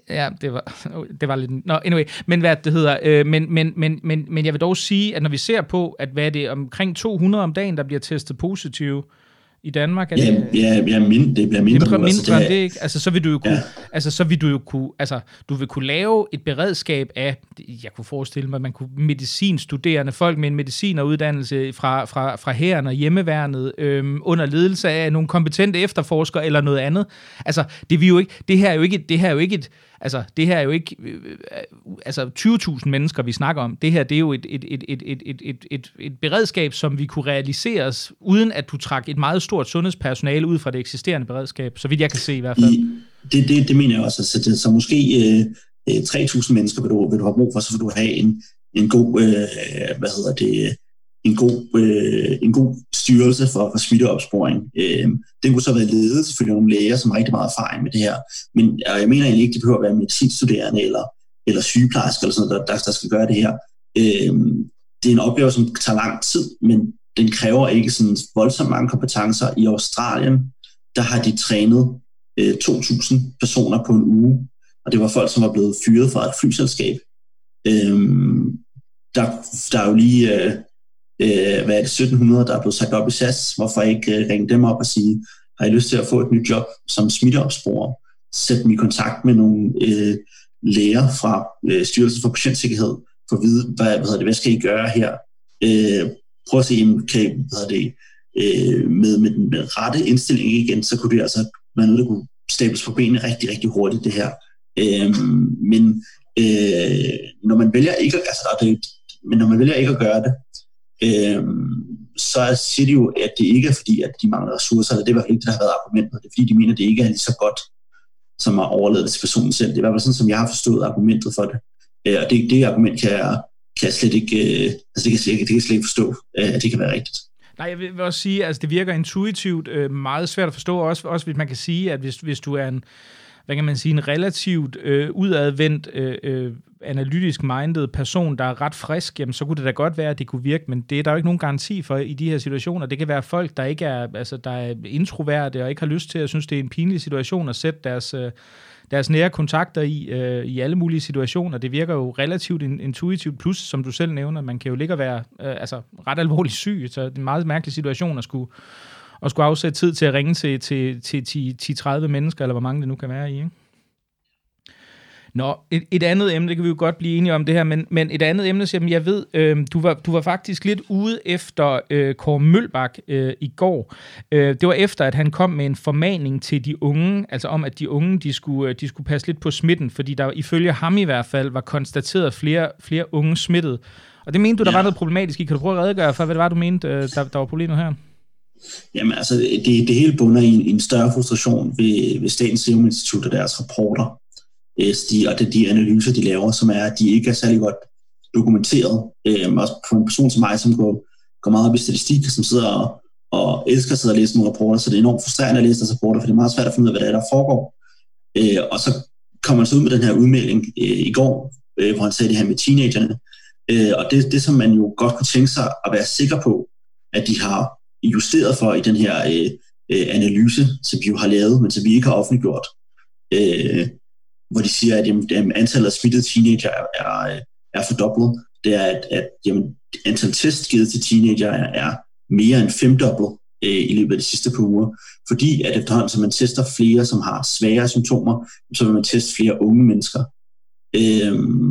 Ja, det var, det var lidt... Nå, anyway, men hvad det hedder... Øh, men, men, men, men, men jeg vil dog sige, at når vi ser på, at hvad det er omkring to hundrede om dagen, der bliver testet positive i Danmark... Ja, det, ja, ja mind, det bliver mindre. Det bliver mindre end det, ikke? Altså, så vil du jo kunne... Ja. Altså, så vil du jo kunne... Altså, du vil kunne lave et beredskab af... Jeg kunne forestille mig, at man kunne medicinstuderende, folk med en medicineruddannelse fra, fra, fra hæren og hjemmeværnet, øh, under ledelse af nogle kompetente efterforskere eller noget andet. Altså, det, vi jo ikke, det her er jo ikke... Det her er jo ikke et... Altså, det her er jo ikke øh, altså tyve tusind mennesker, vi snakker om. Det her, det er jo et, et, et, et, et, et, et, et beredskab, som vi kunne realiseres, uden at du trak et meget stort sundhedspersonale ud fra det eksisterende beredskab, så vidt jeg kan se i hvert fald. I, det, det, det mener jeg også. Så, det, så måske øh, tre tusind mennesker vil du, vil du have brug for, så vil du have en, en god, øh, hvad hedder det, en god, øh, en god styrelse for, for smitteopsporing. Øh, den kunne så være ledet selvfølgelig nogle læger, som har rigtig meget erfaring med det her. Men jeg mener egentlig ikke, det behøver at være medicinstuderende eller, eller sygeplejersker, eller sådan noget, der, der skal gøre det her. Øh, det er en opgave, som tager lang tid, men den kræver ikke sådan voldsomt mange kompetencer. I Australien, der har de trænet øh, to tusind personer på en uge, og det var folk, som var blevet fyret fra et flyselskab. Øh, der, der er jo lige... Øh, Øh, hvad er det, sytten hundrede, der er blevet sagt op i S A S? Hvorfor ikke øh, ringe dem op og sige, har I lyst til at få et nyt job som smitteopsporer? Sæt dem i kontakt med nogle øh, læger fra øh, Styrelsen for Patientsikkerhed, for at vide, hvad, hvad, det, hvad skal I gøre her? Øh, prøv at se, okay, hvad det, øh, med, med den med rette indstilling igen, så kunne det altså være noget, der kunne stables på benene rigtig, rigtig hurtigt, det her. Øh, men, øh, når man vælger ikke, altså, det, men når man vælger ikke at gøre det, Øhm, så siger de jo, at det ikke er fordi, at de mangler ressourcer, eller det er i hvert fald ikke det, der har været argumentet. Det er fordi, de mener, at det ikke er lige så godt, som at overlade det til personen selv. Det er i hvert fald sådan, som jeg har forstået argumentet for det. Øh, og det, det argument kan jeg kan jeg slet ikke, altså det kan jeg, det kan jeg slet ikke forstå, at det kan være rigtigt. Nej, jeg vil også sige, at altså det virker intuitivt øh, meget svært at forstå, også, også hvis man kan sige, at hvis, hvis du er en, hvad kan man sige, en relativt øh, udadvendt, øh, analytisk minded person, der er ret frisk, jamen, så kunne det da godt være, at det kunne virke, men det er der jo ikke nogen garanti for i de her situationer. Det kan være folk, der ikke er, altså, der er introverte og ikke har lyst til at synes, det er en pinlig situation at sætte deres... Øh, deres nære kontakter i, øh, i alle mulige situationer. Det virker jo relativt intuitivt, plus, som du selv nævner, man kan jo ligge og være øh, altså, ret alvorlig syg, så det er en meget mærkelig situation at skulle, at skulle afsætte tid til at ringe til, til, til, til, til ti til tredive mennesker, eller hvor mange det nu kan være i, ikke? Nå, et, et andet emne, det kan vi jo godt blive enige om det her, men, men et andet emne, så, jamen, jeg ved, øh, du, var, du var faktisk lidt ude efter øh, Kåre Møllbakke øh, i går. Øh, det var efter, at han kom med en formaning til de unge, altså om, at de unge, de skulle, de skulle passe lidt på smitten, fordi der ifølge ham i hvert fald var konstateret flere, flere unge smittede. Og det mente du, der ja. var noget problematisk i. Kan du prøve at redegøre for, hvad det var, du mente, øh, der, der var problemet her? Jamen altså, det, det hele bunder i en, en større frustration ved, ved Statens Serum Institut og deres rapporter. De, og det de analyser, de laver, som er, at de ikke er særlig godt dokumenteret. Øhm, også for en person som mig, som går, går meget op i statistik, som sidder og, og elsker at sidde og læse nogle rapporter, så det er enormt frustrerende at læse deres rapporter, for det er meget svært at finde ud af, hvad der er, der foregår. Øh, og så kommer man så ud med den her udmelding øh, i går, øh, hvor han sagde det her med teenagerne. Øh, og det, det, som man jo godt kunne tænke sig at være sikker på, at de har justeret for i den her øh, analyse, som vi jo har lavet, men som vi ikke har offentliggjort, øh, hvor de siger, at jamen, antallet af smittede teenager er, er, er fordoblet. Det er, at, at jamen, antallet test givet til teenager er, er mere end femdoblet øh, i løbet af de sidste par uger, fordi at efterhånden, som man tester flere, som har svære symptomer, så vil man teste flere unge mennesker. Øhm,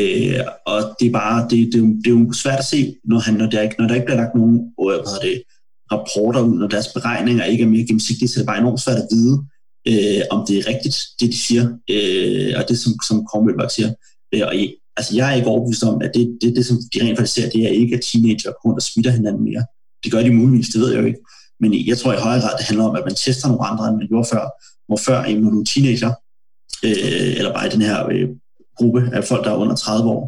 øh, og det er bare, det, det, det er jo svært at se, når, han, når, der, ikke, når der ikke bliver lagt nogen hvad det, rapporter ud, når deres beregninger ikke er mere gennemsigtige, så det er bare enormt svært at vide, Øh, om det er rigtigt, det de siger, øh, og det som, som Kåre Møllbakke siger. Øh, og jeg, altså, jeg er ikke overbevist om, at det, det, det som de rent faktisk ser, det er ikke, at teenager rundt og smitter hinanden mere. Det gør de muligvis, det ved jeg jo ikke. Men jeg tror i højere grad, det handler om, at man tester nogle andre, end man gjorde før. Hvor før, når du er teenager, øh, eller bare i den her øh, gruppe af folk, der er under tredive år,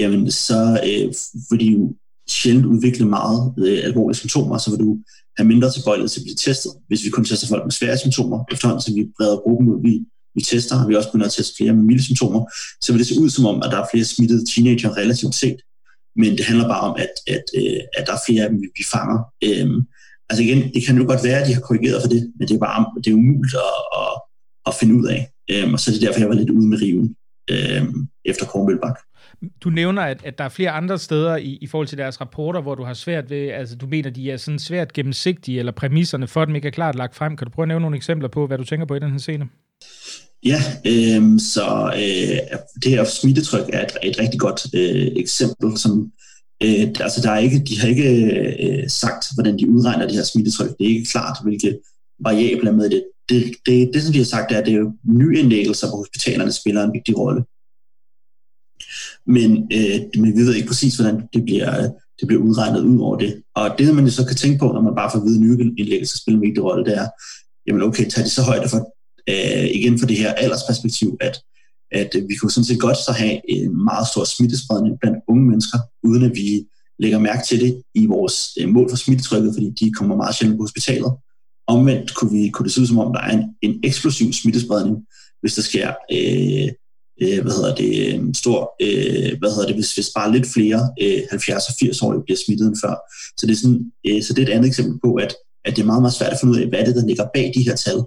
jamen så øh, vil de jo sjældent udvikle meget øh, alvorlige symptomer, så vil du have mindre tilbøjelighed til at blive testet, hvis vi kun tester folk med svære symptomer. Efterhånden, så vi breder gruppen ud, vi, vi tester, og vi også begynder at teste flere med milde symptomer, så vil det se ud som om, at der er flere smittede teenager relativt set. Men det handler bare om, at, at, at der er flere af dem, vi fanger. Øhm, altså igen, det kan jo godt være, at de har korrigeret for det, men det er bare det er umuligt at, at, at finde ud af. Øhm, og så er det derfor, jeg var lidt ude med riven øhm, efter Kåre Møllbakke. Du nævner, at, at der er flere andre steder i, i forhold til deres rapporter, hvor du har svært ved, altså du mener, de er sådan svært gennemsigtige, eller præmisserne for dem ikke er klart lagt frem. Kan du prøve at nævne nogle eksempler på, hvad du tænker på i den her scene? Ja, øh, så øh, det her smittetryk er et, et rigtig godt øh, eksempel. Som, øh, altså der er ikke, de har ikke øh, sagt, hvordan de udregner det her smittetryk. Det er ikke klart, hvilke variabler med det. Det, det, det, det som de har sagt, er, at det er jo nyindlæggelser på hospitalerne spiller en vigtig rolle. Men, øh, men vi ved ikke præcis, hvordan det bliver, det bliver udregnet ud over det. Og det, man jo så kan tænke på, når man bare får at vide nye indlæggelser spiller en vigtig rolle, det er, jamen okay, tager det så højde for, øh, igen for det her aldersperspektiv, at, at vi kunne sådan set godt så have en meget stor smittespredning blandt unge mennesker, uden at vi lægger mærke til det i vores øh, mål for smittetrykket, fordi de kommer meget sjældent på hospitalet. Omvendt kunne, vi, kunne det se ud som om, der er en, en eksplosiv smittespredning, hvis der sker... Øh, hvad hedder det, stor, hvad hedder det, hvis, hvis bare lidt flere halvfjerds og firs-årige bliver smittet end før. Så det er, sådan, så det er et andet eksempel på, at, at det er meget, meget svært at finde ud af, hvad det er, der ligger bag de her tal,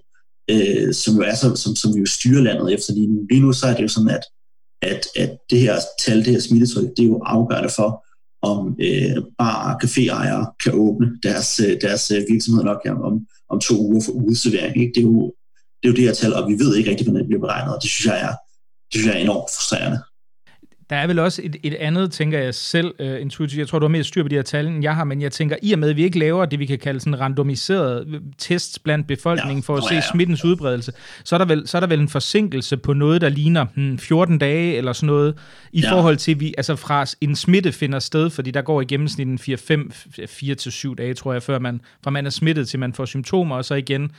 som jo er så, som, som vi jo styrer landet efter lige nu. Lige nu så er det jo sådan, at, at, at det her tal, det her smittetryk, det er jo afgørende for, om øh, barer og caféejere kan åbne deres, deres virksomhed nok ja, om, om to uger for udeservering. Ikke? Det, er jo, det er jo det her tal, og vi ved ikke rigtig, hvordan det bliver beregnet, og det synes jeg er Det synes jeg er enormt frustrerende. Der er vel også et, et andet, tænker jeg selv, uh, intuitivt. Jeg tror, du har mere styr på de her tal, end jeg har, men jeg tænker, i og med, at vi ikke laver det, vi kan kalde sådan randomiseret test blandt befolkningen ja, for at se ja, ja. smittens udbredelse, så er, der vel, så er der vel en forsinkelse på noget, der ligner hmm, fjorten dage eller sådan noget, i ja. forhold til, vi, altså fra en smitte finder sted, fordi der går i gennemsnit en fire til syv dage, tror jeg, før man, fra man er smittet til man får symptomer, og så igen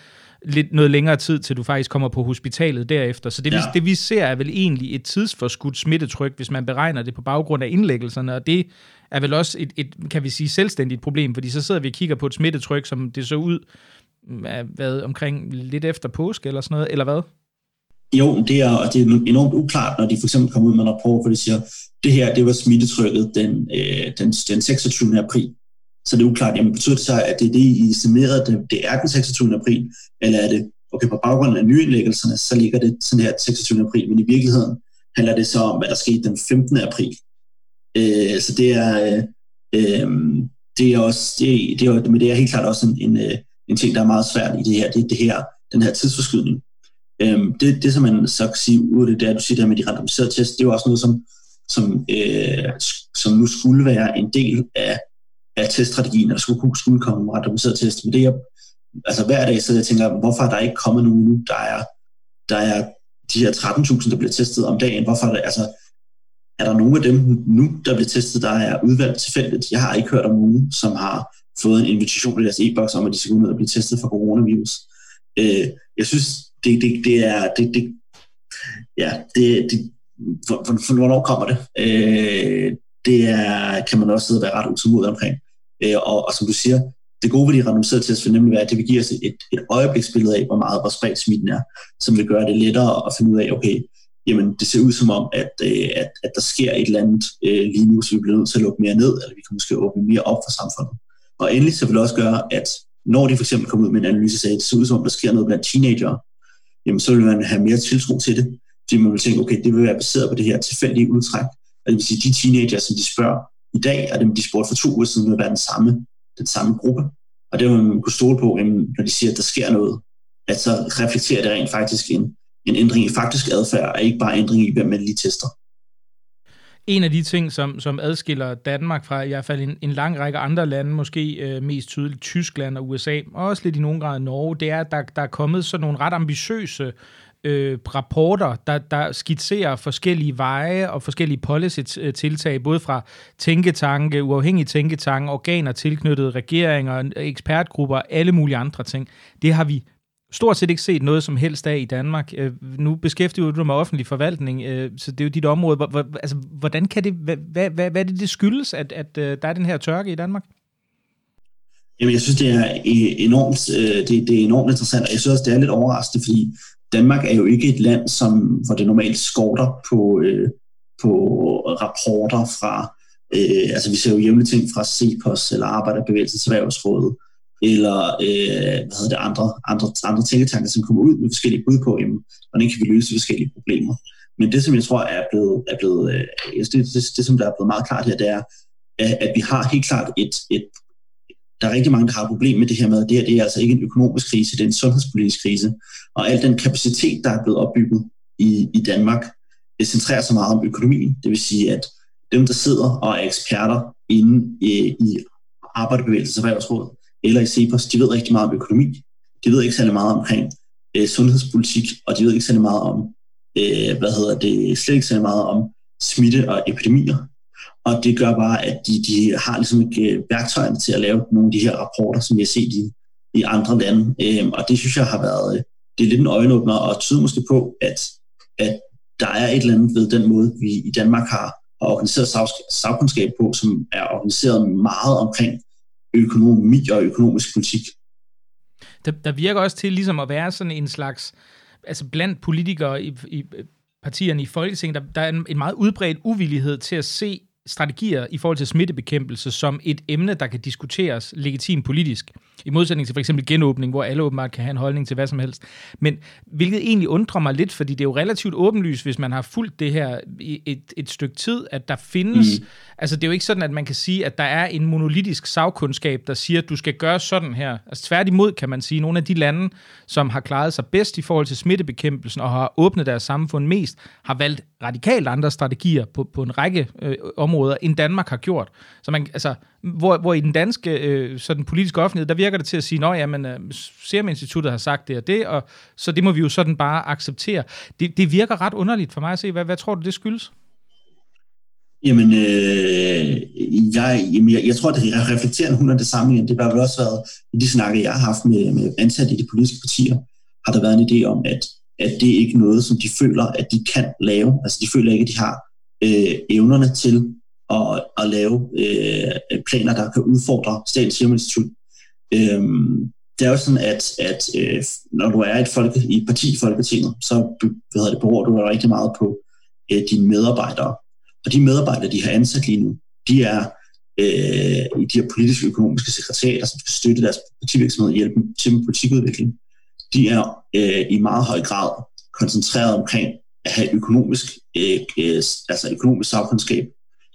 lidt noget længere tid, til du faktisk kommer på hospitalet derefter. Så det, ja. vi, det vi ser er vel egentlig et tidsforskudt smittetryk, hvis man beregner det på baggrund af indlæggelserne, og det er vel også et, et kan vi sige, selvstændigt problem, fordi så sidder vi og kigger på et smittetryk, som det så ud hvad, omkring lidt efter påske eller sådan noget, eller hvad? Jo, det er, og det er enormt uklart, når de for eksempel kommer ud med en rapport, hvor de siger, det her, det var smittetrykket den, øh, den, den seksogtyvende april. Så det er uklart, jamen betyder det så, at det er det, I summerede, det, det er den seksogtyvende april, eller er det, okay, på baggrunden af nyindlæggelserne, så ligger det sådan her seksogtyvende april, men i virkeligheden handler det så om, hvad der skete den femtende april. Øh, så det er, øh, det er også, det, det er, men det er helt klart også en, en, en ting, der er meget svært i det her, det er det her, den her tidsforskydning. Det, det, som man så kan sige ud af det, der du siger der med de randomiserede test, det er jo også noget, som, som, øh, som nu skulle være en del af, af teststrategien, og der skulle, skulle komme randomiserede test. Men det er, altså hver dag sidder jeg og tænker, hvorfor er der ikke kommet nogen nu? Der er, der er de her tretten tusind, der bliver testet om dagen. Hvorfor er der, altså, er der nogen af dem nu, der bliver testet, der er udvalgt tilfældigt? Jeg har ikke hørt om nogen, som har fået en invitation i deres e-boks om, at de skal ud og blive testet for coronavirus. Øh, jeg synes, Det, det, det er, det, det, ja, det, det, for, for, for hvornår kommer det? Øh, det er, kan man også sidde og være ret utålmodig omkring. Øh, og, og som du siger, det gode ved de randomiserede test vil nemlig være, at det vil give os et, et øjebliksbillede af, hvor meget, hvor spredt smitten er, som vil gøre det lettere at finde ud af, okay, jamen det ser ud som om, at, at, at der sker et eller andet øh, lige nu, så vi bliver nødt til at lukke mere ned, eller vi kan måske åbne mere op for samfundet. Og endelig så vil det også gøre, at når de for eksempel kommer ud med en analyse, så det ser ud som om, der sker noget blandt teenagere, jamen så vil man have mere tiltro til det, fordi man vil tænke, okay, det vil være baseret på det her tilfældige udtræk. Og det vil sige, de teenager, som de spørger i dag, og dem, de spurgte for to uger siden, vil være den samme, den samme gruppe. Og det vil man kunne stole på, jamen, når de siger, at der sker noget, at så reflekterer det rent faktisk en, en ændring i faktisk adfærd, og ikke bare ændring i, hvem man lige tester. En af de ting, som, som adskiller Danmark fra i hvert fald en, en lang række andre lande, måske øh, mest tydeligt Tyskland og U S A, og også lidt i nogen grad Norge, det er, at der, der er kommet sådan nogle ret ambitiøse øh, rapporter, der, der skitserer forskellige veje og forskellige policy-tiltag, både fra tænketanke, uafhængige tænketanke, organer tilknyttede regeringer, ekspertgrupper, alle mulige andre ting. Det har vi stort set ikke set noget som helst af i Danmark. Øh, nu beskæftiger du dig med offentlig forvaltning, øh, så det er jo dit område. Hvor, hvor, altså, hvordan kan det, hvad, hvad, hvad, hvad det, det skyldes, at, at øh, der er den her tørke i Danmark? Jamen, jeg synes, det er enormt, øh, det, det er enormt interessant, og jeg synes også, det er lidt overraskende, fordi Danmark er jo ikke et land, som, hvor det normalt skorter på, øh, på rapporter fra, øh, altså vi ser jo jævnligt ting fra Cepos eller Arbejderbevægelsens Erhvervsråd, eller øh, hvad hedder det, andre, andre, andre tænketanker, som kommer ud med forskellige bud på, jamen, hvordan kan vi løse forskellige problemer. Men det, som jeg tror er blevet, er blevet øh, det, det, det, som der er blevet meget klart her, det er, at vi har helt klart et, et, der er rigtig mange, der har et problem med det her med, at det her det er altså ikke en økonomisk krise, det er en sundhedspolitisk krise, og al den kapacitet, der er blevet opbygget i, i Danmark, det centrerer sig meget om økonomien, det vil sige, at dem, der sidder og er eksperter inde øh, i Arbejderbevægelsens Erhvervsråd, eller i Cepos, de ved rigtig meget om økonomi, de ved ikke særlig meget omkring øh, sundhedspolitik, og de ved ikke særlig meget om, øh, hvad hedder det, slet ikke særlig meget om smitte og epidemier. Og det gør bare, at de, de har ligesom ikke øh, værktøjerne til at lave nogle af de her rapporter, som vi har set i, i andre lande. Øh, og det synes jeg har været, øh, det er lidt en øjenåbner, og tyder måske på, at, at der er et eller andet ved den måde, vi i Danmark har organiseret sagkundskab på, som er organiseret meget omkring økonomi og økonomisk politik. Der, der virker også til ligesom at være sådan en slags, altså blandt politikere i, i partierne i Folketinget, der, der er en, en meget udbredt uvillighed til at se strategier i forhold til smittebekæmpelse som et emne, der kan diskuteres legitimt politisk. I modsætning til for eksempel genåbning, hvor alle åbenbart kan have en holdning til hvad som helst. Men hvilket egentlig undrer mig lidt, fordi det er jo relativt åbenlyst, hvis man har fulgt det her i et, et stykke tid, at der findes... Mm. Altså det er jo ikke sådan, at man kan sige, at der er en monolitisk sagkundskab, der siger, at du skal gøre sådan her. Altså tværtimod kan man sige, at nogle af de lande, som har klaret sig bedst i forhold til smittebekæmpelsen og har åbnet deres samfund mest, har valgt radikalt andre strategier på, på en række øh, områder, end Danmark har gjort. Så man, altså, hvor, hvor i den danske øh, sådan politiske offentlighed, der virker det til at sige, nå jamen, øh, Serum Instituttet har sagt det og det, og så det må vi jo sådan bare acceptere. Det, det virker ret underligt for mig at se. Hvad, hvad tror du, det skyldes? Jamen, øh, jeg, jamen jeg, jeg tror, at jeg reflekterer hundrede det samme. Det har vel også været, i de snakke, jeg har haft med, med ansatte i de politiske partier, har der været en idé om, at, at det ikke er noget, som de føler, at de kan lave. Altså, de føler ikke, at de har øh, evnerne til at, at lave øh, planer, der kan udfordre Statens Serum Institut. Øh, det er jo sådan, at, at øh, når du er et folke, i et parti i Folketinget, så hvad det, beror du rigtig meget på øh, dine medarbejdere. Og de medarbejdere, de har ansat lige nu, de er øh, i de her politiske økonomiske sekretariater, som skal støtte deres partivirksomhed og hjælpe dem til med politikudvikling. De er øh, i meget høj grad koncentreret omkring at have økonomisk, øh, øh, altså økonomisk sagkundskab.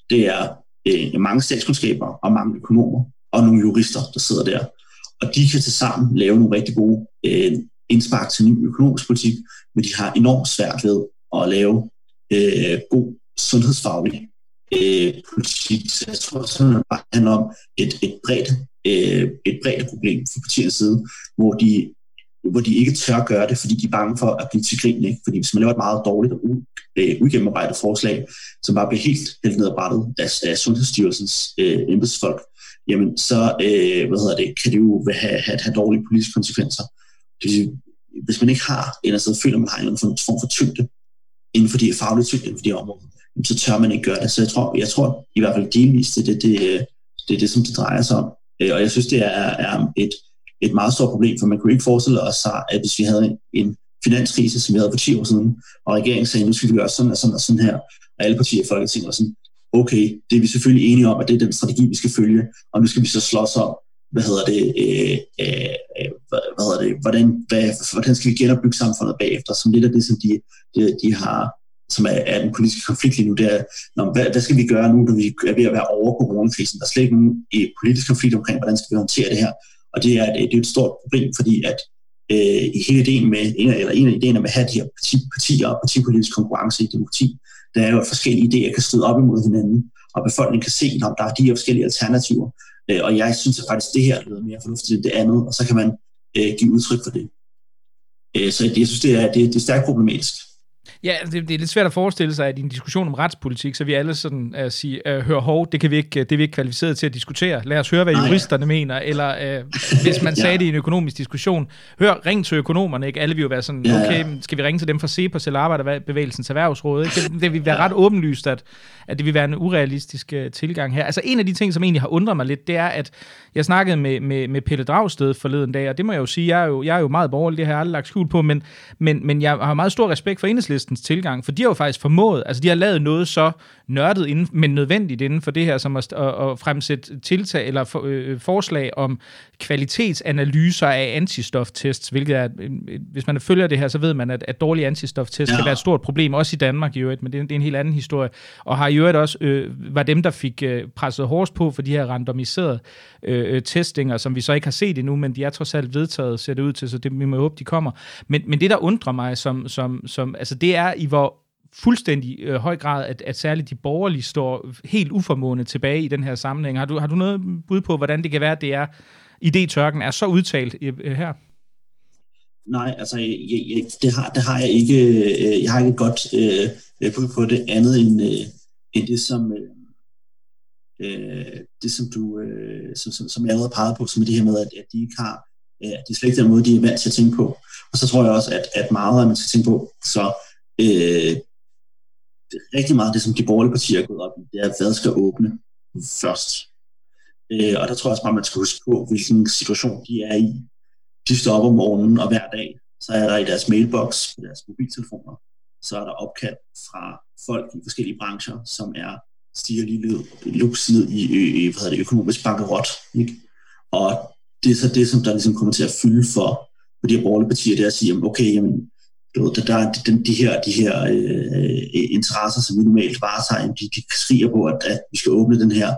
Det er øh, mange statskundskaber og mange økonomer og nogle jurister, der sidder der. Og de kan tilsammen lave nogle rigtig gode øh, indspark til ny økonomisk politik, men de har enormt svært ved at lave øh, god sundhedsfaglig øh, politik. Så jeg tror sådan, at det handler om et, et, bredt, øh, et bredt problem fra partiernes side, hvor de, hvor de ikke tør at gøre det, fordi de er bange for at blive til grin, ikke? Fordi hvis man laver et meget dårligt og ugennemarbejdet forslag, som bare bliver helt helt ned ad brættet af, af Sundhedsstyrelsens øh, embedsfolk, jamen så øh, hvad hedder det, kan det jo have, have, have dårlige politiske konsekvenser. Det vil sige, hvis man ikke har, eller så føler man har en form for tyngde inden for de faglige tyngde inden for de områder, så tør man ikke gøre det. Så jeg tror, jeg tror i hvert fald delvis, det er det, det, det, det, som det drejer sig om. Og jeg synes, det er, er et, et meget stort problem, for man kunne ikke forestille os, at hvis vi havde en finanskrise, som vi havde for ti år siden, og regeringen sagde, nu skal vi gøre sådan og sådan og sådan her, og alle partier i Folketinget var sådan, okay, det er vi selvfølgelig enige om, at det er den strategi, vi skal følge, og nu skal vi så slås om, hvad hedder det, øh, øh, hvad hedder det hvordan, hvad, hvordan skal vi genopbygge samfundet bagefter, som lidt af det, som de, de, de har, som er, er den politiske konflikt lige nu, det er, når, hvad, hvad skal vi gøre nu, når vi er ved at være over coronakrisen? Der er slet ikke nogen politisk konflikt omkring, hvordan skal vi håndtere det her? Og det er, det er et stort problem, fordi at øh, hele ideen med, eller en af idéerne med at have de her parti, partier og partipolitisk konkurrence i demokrati, der er jo, at forskellige idéer kan støde op imod hinanden, og befolkningen kan se, om der er de her forskellige alternativer. Øh, og jeg synes at faktisk, det her lyder mere fornuftigt end det andet, og så kan man øh, give udtryk for det. Øh, så jeg synes, det er, det, det er stærkt problematisk. Ja, det, det er lidt svært at forestille sig, at i en diskussion om retspolitik, så vi alle sådan uh, siger, uh, hør hov, det, kan vi ikke, det er vi ikke kvalificeret til at diskutere. Lad os høre, hvad Nej. juristerne mener. Eller uh, hvis man ja. sagde det i en økonomisk diskussion, hør, ring til økonomerne. Ikke? Alle vil jo være sådan, ja, okay, skal vi ringe til dem fra Cepos eller Arbejderbevægelsens Erhvervsråd? Ikke? Det, det vil være ret åbenlyst, at, at det vil være en urealistisk uh, tilgang her. Altså en af de ting, som egentlig har undret mig lidt, det er, at jeg snakkede med, med, med Pelle Dragsted forleden dag, og det må jeg jo sige, jeg er jo, jeg er jo meget borgerlig, det har jeg aldrig lagt skjul på, men, men, men jeg har meget stor respekt for Enhedslisten tilgang, for de har jo faktisk formået, altså de har lavet noget så nørdet, inden, men nødvendigt inden for det her, som at, at fremsætte tiltag eller for, øh, forslag om kvalitetsanalyser af antistoftests, hvilket er, hvis man følger det her, så ved man, at, at dårlige antistoftests ja. kan være et stort problem, også i Danmark i øvrigt, men det, det er en helt anden historie, og har i øvrigt også, øh, var dem, der fik øh, presset hårdest på for de her randomiserede øh, testinger, som vi så ikke har set endnu, men de er trods alt vedtaget, ser det ud til, så det, vi må håbe, de kommer. Men, men det, der undrer mig, som, som, som altså det er i hvor fuldstændig øh, høj grad, at, at særligt de borgerlige står helt uformående tilbage i den her sammenhæng. Har du, har du noget bud på, hvordan det kan være, at det er, idétørken er så udtalt øh, her? Nej, altså jeg, jeg, det, har, det har jeg ikke. Øh, jeg har ikke et godt øh, bud på det andet end, øh, end det, som, øh, det, som, du, øh, som, som, som jeg allerede pegede på, som er det her med, at, at de ikke har øh, det er slet ikke den måde, de er vant til at tænke på. Og så tror jeg også, at, at meget af man skal tænke på, så Øh, rigtig meget af det, som de borgerlige partier er gået op i, det er, hvad skal åbne først. Øh, og der tror jeg også bare, man skal huske på, hvilken situation de er i. De står op om morgenen, og hver dag, så er der i deres mailbox, i deres mobiltelefoner, så er der opkald fra folk i forskellige brancher, som er stiger lige lukset i, i hvad hedder det, økonomisk bankerot. Ikke? Og det er så det, som der ligesom kommer til at fylde for, for de her borgerlige partier, det er at sige, jamen, okay, jamen, der er de her, de her øh, interesser, som vi normalt varetager, de, de skriger på, at, at vi skal åbne den her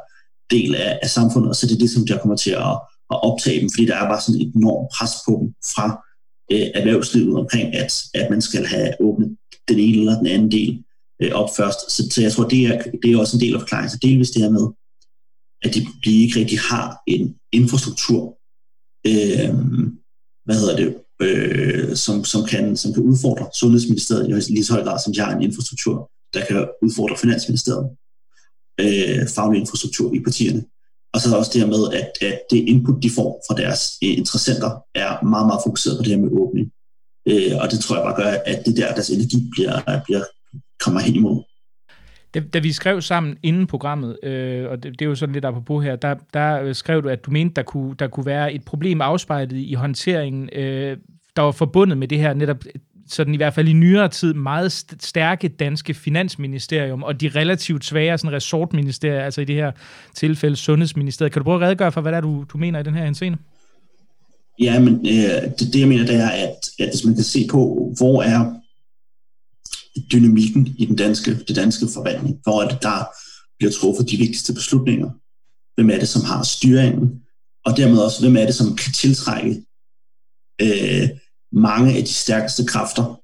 del af, af samfundet, og så det er det, som der kommer til at, at optage dem, fordi der er bare sådan et enormt pres på dem fra øh, erhvervslivet omkring, at, at man skal have åbnet den ene eller den anden del øh, op først. Så, så jeg tror, det er, det er også en del af forklaringen, så delvis det her med, at de, de ikke rigtig har en infrastruktur, øh, hvad hedder det Øh, som, som, kan, som kan udfordre Sundhedsministeriet i lige så høj grad, som de har en infrastruktur, der kan udfordre Finansministeriet. øh, faglig infrastruktur i partierne. Og så også det her med, at, at det input, de får fra deres øh, interessenter, er meget, meget fokuseret på det her med åbning. Øh, og det tror jeg bare gør, at det der, deres energi bliver, bliver, kommer hen imod. Da, da vi skrev sammen inden programmet, øh, og det, det er jo sådan lidt apropos her, der, der skrev du, at du mente, der kunne, der kunne være et problem afspejlet i håndteringen, øh, der var forbundet med det her netop, sådan i hvert fald i nyere tid, meget stærke danske finansministerium og de relativt svære sådan ressortministerier, altså i det her tilfælde sundhedsministeriet. Kan du prøve at redegøre for, hvad det er, du, du mener i den her henseende? Ja, men øh, det, det jeg mener, det er, at, at hvis man kan se på, hvor er dynamikken i den danske, det danske forvaltning, hvor er det, der bliver truffet de vigtigste beslutninger, hvem er det, som har styringen, og dermed også, hvem er det, som kan tiltrække øh, mange af de stærkeste kræfter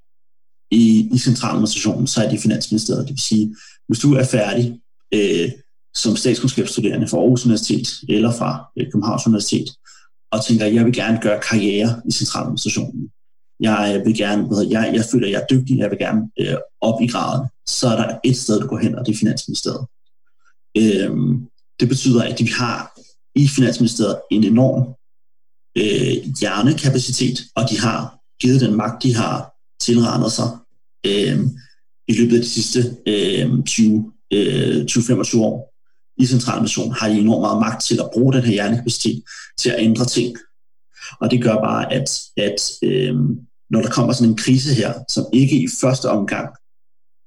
i, i centraladministrationen, så er det i Finansministeriet. Det vil sige, hvis du er færdig øh, som statskundskabsstuderende fra Aarhus Universitet eller fra øh, Københavns Universitet, og tænker, jeg vil gerne gøre karriere i centraladministrationen. Jeg vil gerne, jeg, jeg føler, jeg er dygtig, jeg vil gerne øh, op i graden. Så er der et sted, du går hen, og det er Finansministeriet. Øh, det betyder, at vi har i Finansministeriet en enorm Øh, hjernekapacitet, og de har givet den magt, de har tilrendet sig øh, i løbet af de sidste øh, tyve, øh, tyve til femogtyve år i centraladministrationen, har de enormt meget magt til at bruge den her hjernekapacitet til at ændre ting. Og det gør bare, at, at øh, når der kommer sådan en krise her, som ikke i første omgang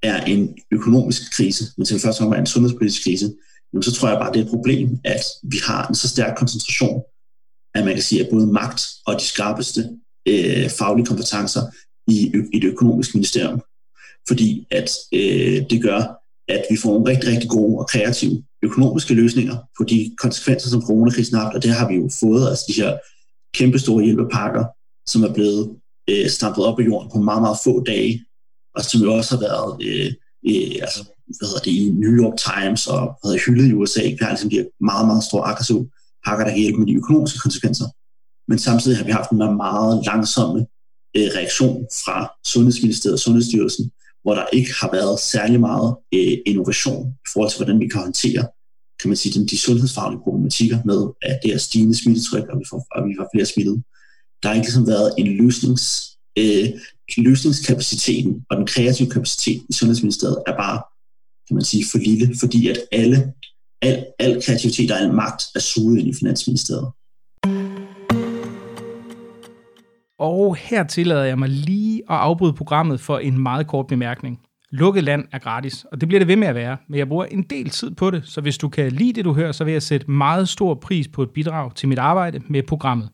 er en økonomisk krise, men til første omgang er en sundhedspolitisk krise, jamen, så tror jeg bare, det er et problem, at vi har en så stærk koncentration, at man kan sige, at både magt og de skarpeste øh, faglige kompetencer i, ø- i det økonomiske ministerium. Fordi at øh, det gør, at vi får nogle rigtig, rigtig gode og kreative økonomiske løsninger på de konsekvenser, som coronakrisen har haft, og det har vi jo fået, altså de her kæmpe store hjælpepakker, som er blevet øh, stampet op i jorden på meget, meget få dage, og som jo også har været øh, øh, altså, hvad hedder det, i New York Times og hvad hedder, hyldet i U S A. Vi har ligesom de her meget, meget store aggressive pakker, der kan hjælpe med de økonomiske konsekvenser. Men samtidig har vi haft en meget, meget langsomme øh, reaktion fra Sundhedsministeriet og Sundhedsstyrelsen, hvor der ikke har været særlig meget øh, innovation i forhold til, hvordan vi kan håndtere, kan man sige, den, de sundhedsfaglige problematikker med, at det er stigende smittetryk, og vi får, og vi får flere smittede. Der har ikke ligesom været en løsnings, øh, løsningskapaciteten og den kreative kapacitet i Sundhedsministeriet er bare, kan man sige, for lille, fordi at alle Al, al kreativitet og al magt er suget ind i Finansministeriet. Og her tillader jeg mig lige at afbryde programmet for en meget kort bemærkning. Lukket Land er gratis, og det bliver det ved med at være, men jeg bruger en del tid på det, så hvis du kan lide det, du hører, så vil jeg sætte meget stor pris på et bidrag til mit arbejde med programmet.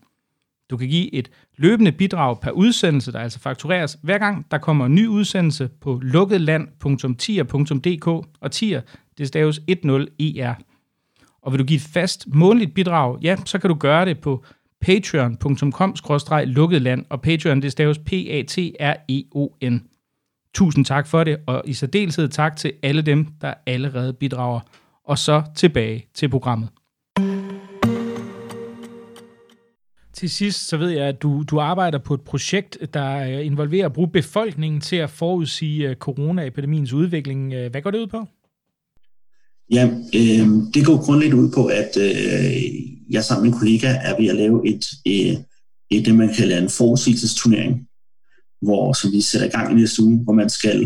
Du kan give et løbende bidrag per udsendelse, der altså faktureres hver gang, der kommer en ny udsendelse på lukketland punktum tier punktum d k, og tier, det staves ti E R. Og vil du give et fast månedligt bidrag, ja, så kan du gøre det på patreon punktum com skråstreg lukketland, og Patreon, det staves P A T R E O N. Tusind tak for det, og i særdeleshed tak til alle dem, der allerede bidrager. Og så tilbage til programmet. Til sidst, så ved jeg, at du, du arbejder på et projekt, der involverer at bruge befolkningen til at forudsige coronaepidemiens udvikling. Hvad går det ud på? Ja, øh, det går grundlæggende ud på, at øh, jeg sammen med en kollega er ved at lave et, øh, et det, man kalder en forudsigelsesturnering, hvor, som vi sætter i gang i næste uge, hvor man skal,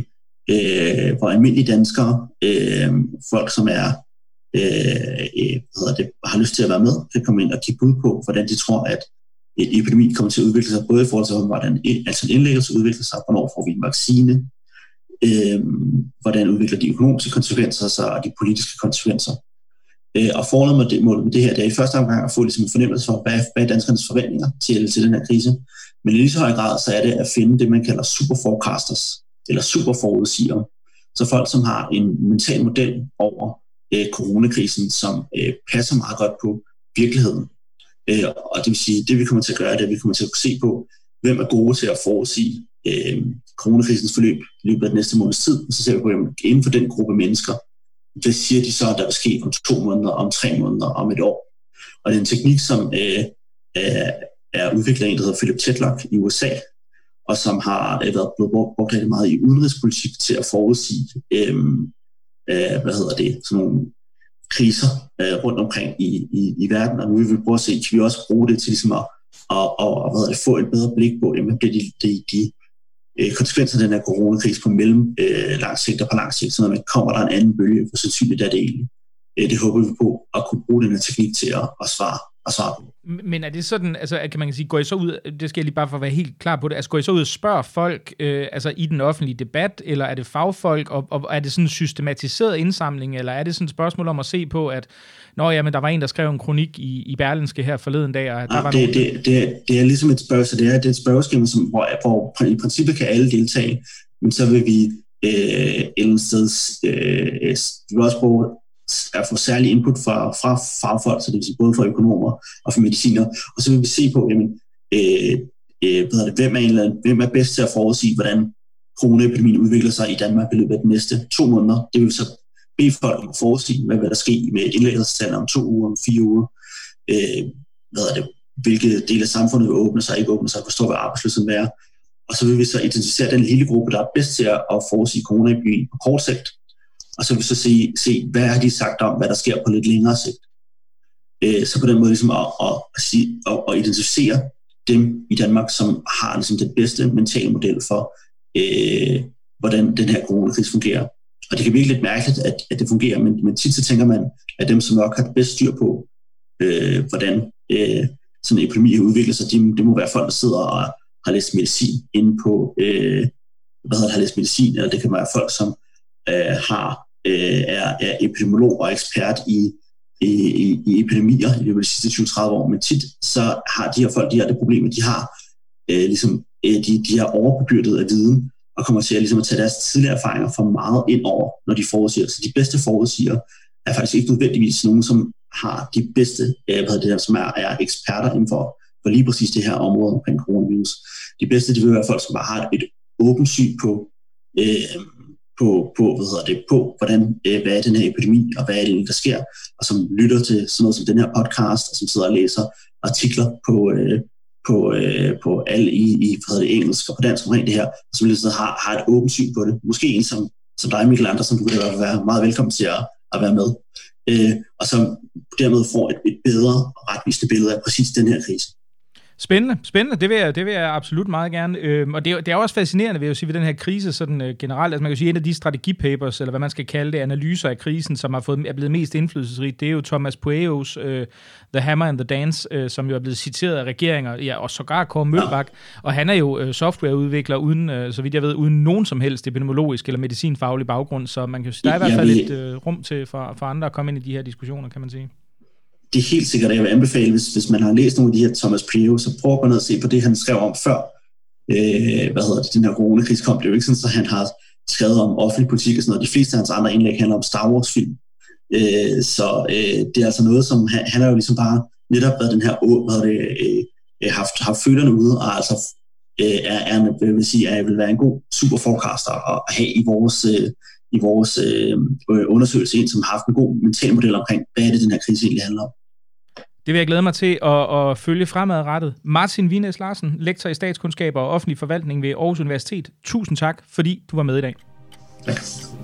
øh, hvor almindelige danskere, øh, folk som er Øh, det, har lyst til at være med, kan komme ind og kigge ud på, hvordan de tror, at en epidemi kommer til at udvikle sig, både i forhold til, hvordan altså en indlæggelse udvikler sig, hvornår får vi en vaccine, øh, hvordan udvikler de økonomiske konsekvenser sig, og de politiske konsekvenser. Øh, og formålet med det, målet med det her, det er i første omgang at få ligesom, en fornemmelse for, hvad, hvad er danskernes forventninger til, til den her krise. Men i lige så høj grad, så er det at finde det, man kalder superforecasters, eller superforudsigere. Så folk, som har en mental model over Øh, coronakrisen, som øh, passer meget godt på virkeligheden. Øh, og det vil sige, det vi kommer til at gøre, det er, at vi kommer til at se på, hvem er gode til at forudsige øh, coronakrisens forløb i løbet af den næste måneds tid, og så ser vi på, jamen, inden for den gruppe mennesker, hvad siger de så, der vil ske om to måneder, om tre måneder, om et år. Og det er en teknik, som øh, er, er udviklet af en, der hedder Philip Tetlock i U S A, og som har øh, været blevet brugt rigtig meget i udenrigspolitik til at forudsige øh, hvad hedder det, sådan nogle kriser øh, rundt omkring i, i, i verden, og nu vil vi prøve at se, kan vi også bruge det til ligesom at, at, at, at, at få et bedre blik på, jamen bliver de, de, de konsekvenser af den her coronakrise på mellem øh, lang sigt og på lang sigt, så man kommer der en anden bølge, hvor sandsynligt er det egentlig. Det håber vi på, at kunne bruge den her teknik til at, at svare at svare på. Men er det sådan, altså kan man sige, går I så ud, det skal jeg lige bare for at være helt klar på det, altså går I så ud og spørger folk øh, altså i den offentlige debat, eller er det fagfolk, og, og er det sådan en systematiseret indsamling, eller er det sådan et spørgsmål om at se på, at nå ja, men der var en, der skrev en kronik i, i Berlinske her forleden dag, og der ja, var det, nogle... det, det, det er ligesom et spørgsmål, det er, det er et spørgsmål, som, hvor, hvor i princippet kan alle deltage, men så vil vi øh, eller sted, øh, vi vil også bruge at få særlig input fra, fra fagfolk, så det vil sige både fra økonomer og fra mediciner, og så vil vi se på, jamen, øh, øh, bedre det, hvem, er en eller anden, hvem er bedst til at forudsige, hvordan coronaepidemien udvikler sig i Danmark i løbet af de næste to måneder. Det vil så bede folk om at forudsige, hvad der sker med indlæggelsestallet om to uger, om fire uger, øh, hvad er det, hvilke dele af samfundet vil åbne sig, ikke åbne sig, hvor stor vil arbejdsløsheden være, og så vil vi så identificere den lille gruppe, der er bedst til at forudsige coronaepidemien på kort sigt. Og så vil vi så se, se, hvad har de sagt om, hvad der sker på lidt længere sigt. Øh, så på den måde ligesom at, at, at, at identificere dem i Danmark, som har ligesom den bedste mentale model for, øh, hvordan den her coronakrise fungerer. Og det kan virkelig lidt mærkeligt, at, at det fungerer, men, men tit så tænker man, at dem, som nok har det bedste styr på, øh, hvordan øh, sådan en epidemi udvikler sig, det de må være folk, der sidder og har læst medicin inde på, øh, hvad hedder det, har læst medicin, eller det kan være folk, som øh, har Er, er epidemiolog og ekspert i, i, i, i epidemier i de sidste tyve til tredive år, men tit så har de her folk, de har det problem, at de har øh, ligesom, de, de er overbebyrdet af viden, og kommer til at, ligesom, at tage deres tidligere erfaringer for meget ind over, når de forudsiger. Så de bedste forudsiger er faktisk ikke nødvendigvis nogen, som har de bedste, øh, hvad det der, som er, er eksperter inden for, for lige præcis det her område omkring coronavirus. De bedste, det vil være folk, som bare har et åbent syn på, øh, På, på, hvad hedder det, på, hvordan, hvad er den her epidemi, og hvad er det, der sker, og som lytter til sådan noget som den her podcast, og som sidder og læser artikler på, øh, på, øh, på alle i, i hvad hedder det, engelsk og på dansk omkring det her, og som ligesom har, har et åbent syn på det. Måske en som, som dig, Mikkel Andersen, du kan da være meget velkommen til at, at være med, øh, og som dermed får et, et bedre og retvisende billede af præcis den her krise. Spændende, spændende. Det vil jeg, det vil jeg absolut meget gerne. Øhm, og det er, det er også fascinerende, vil jeg sige, ved den her krise sådan øh, generelt. Altså man kan sige, en af de strategipapers, eller hvad man skal kalde det, analyser af krisen, som har fået, er blevet mest indflydelsesrigt, det er jo Thomas Pueyo's øh, The Hammer and the Dance, øh, som jo er blevet citeret af regeringer, ja, og sågar Kåre Møllbakke. Og han er jo øh, softwareudvikler, uden, øh, så vidt jeg ved, uden nogen som helst epidemiologisk eller medicinfaglig baggrund, så man kan sige, der er i hvert fald lidt øh, rum til for, for andre at komme ind i de her diskussioner, kan man sige. Det er helt sikkert, at jeg vil anbefale, hvis, hvis man har læst nogle af de her Thomas Pueyo, så prøv at gå ned og se på det, han skrev om før. Øh, hvad hedder det? Den her coronakrise kom. Det er jo ikke sådan, så han har skrevet om offentlig politik og sådan noget. De fleste af hans andre indlæg handler om Star Wars-film. Øh, så øh, det er altså noget, som han, han har jo ligesom bare netop været den her år, hvad det, øh, haft, haft følerne ude, og altså øh, er, er, vil sige, at jeg vil være en god superforecaster at have i vores... Øh, i vores øh, undersøgelse, en som har haft en god mental model omkring, hvad er det, den her krise egentlig handler om. Det vil jeg glæde mig til at, at følge fremadrettet. Martin Vinæs Larsen, lektor i statskundskab og offentlig forvaltning ved Aarhus Universitet. Tusind tak, fordi du var med i dag. Tak.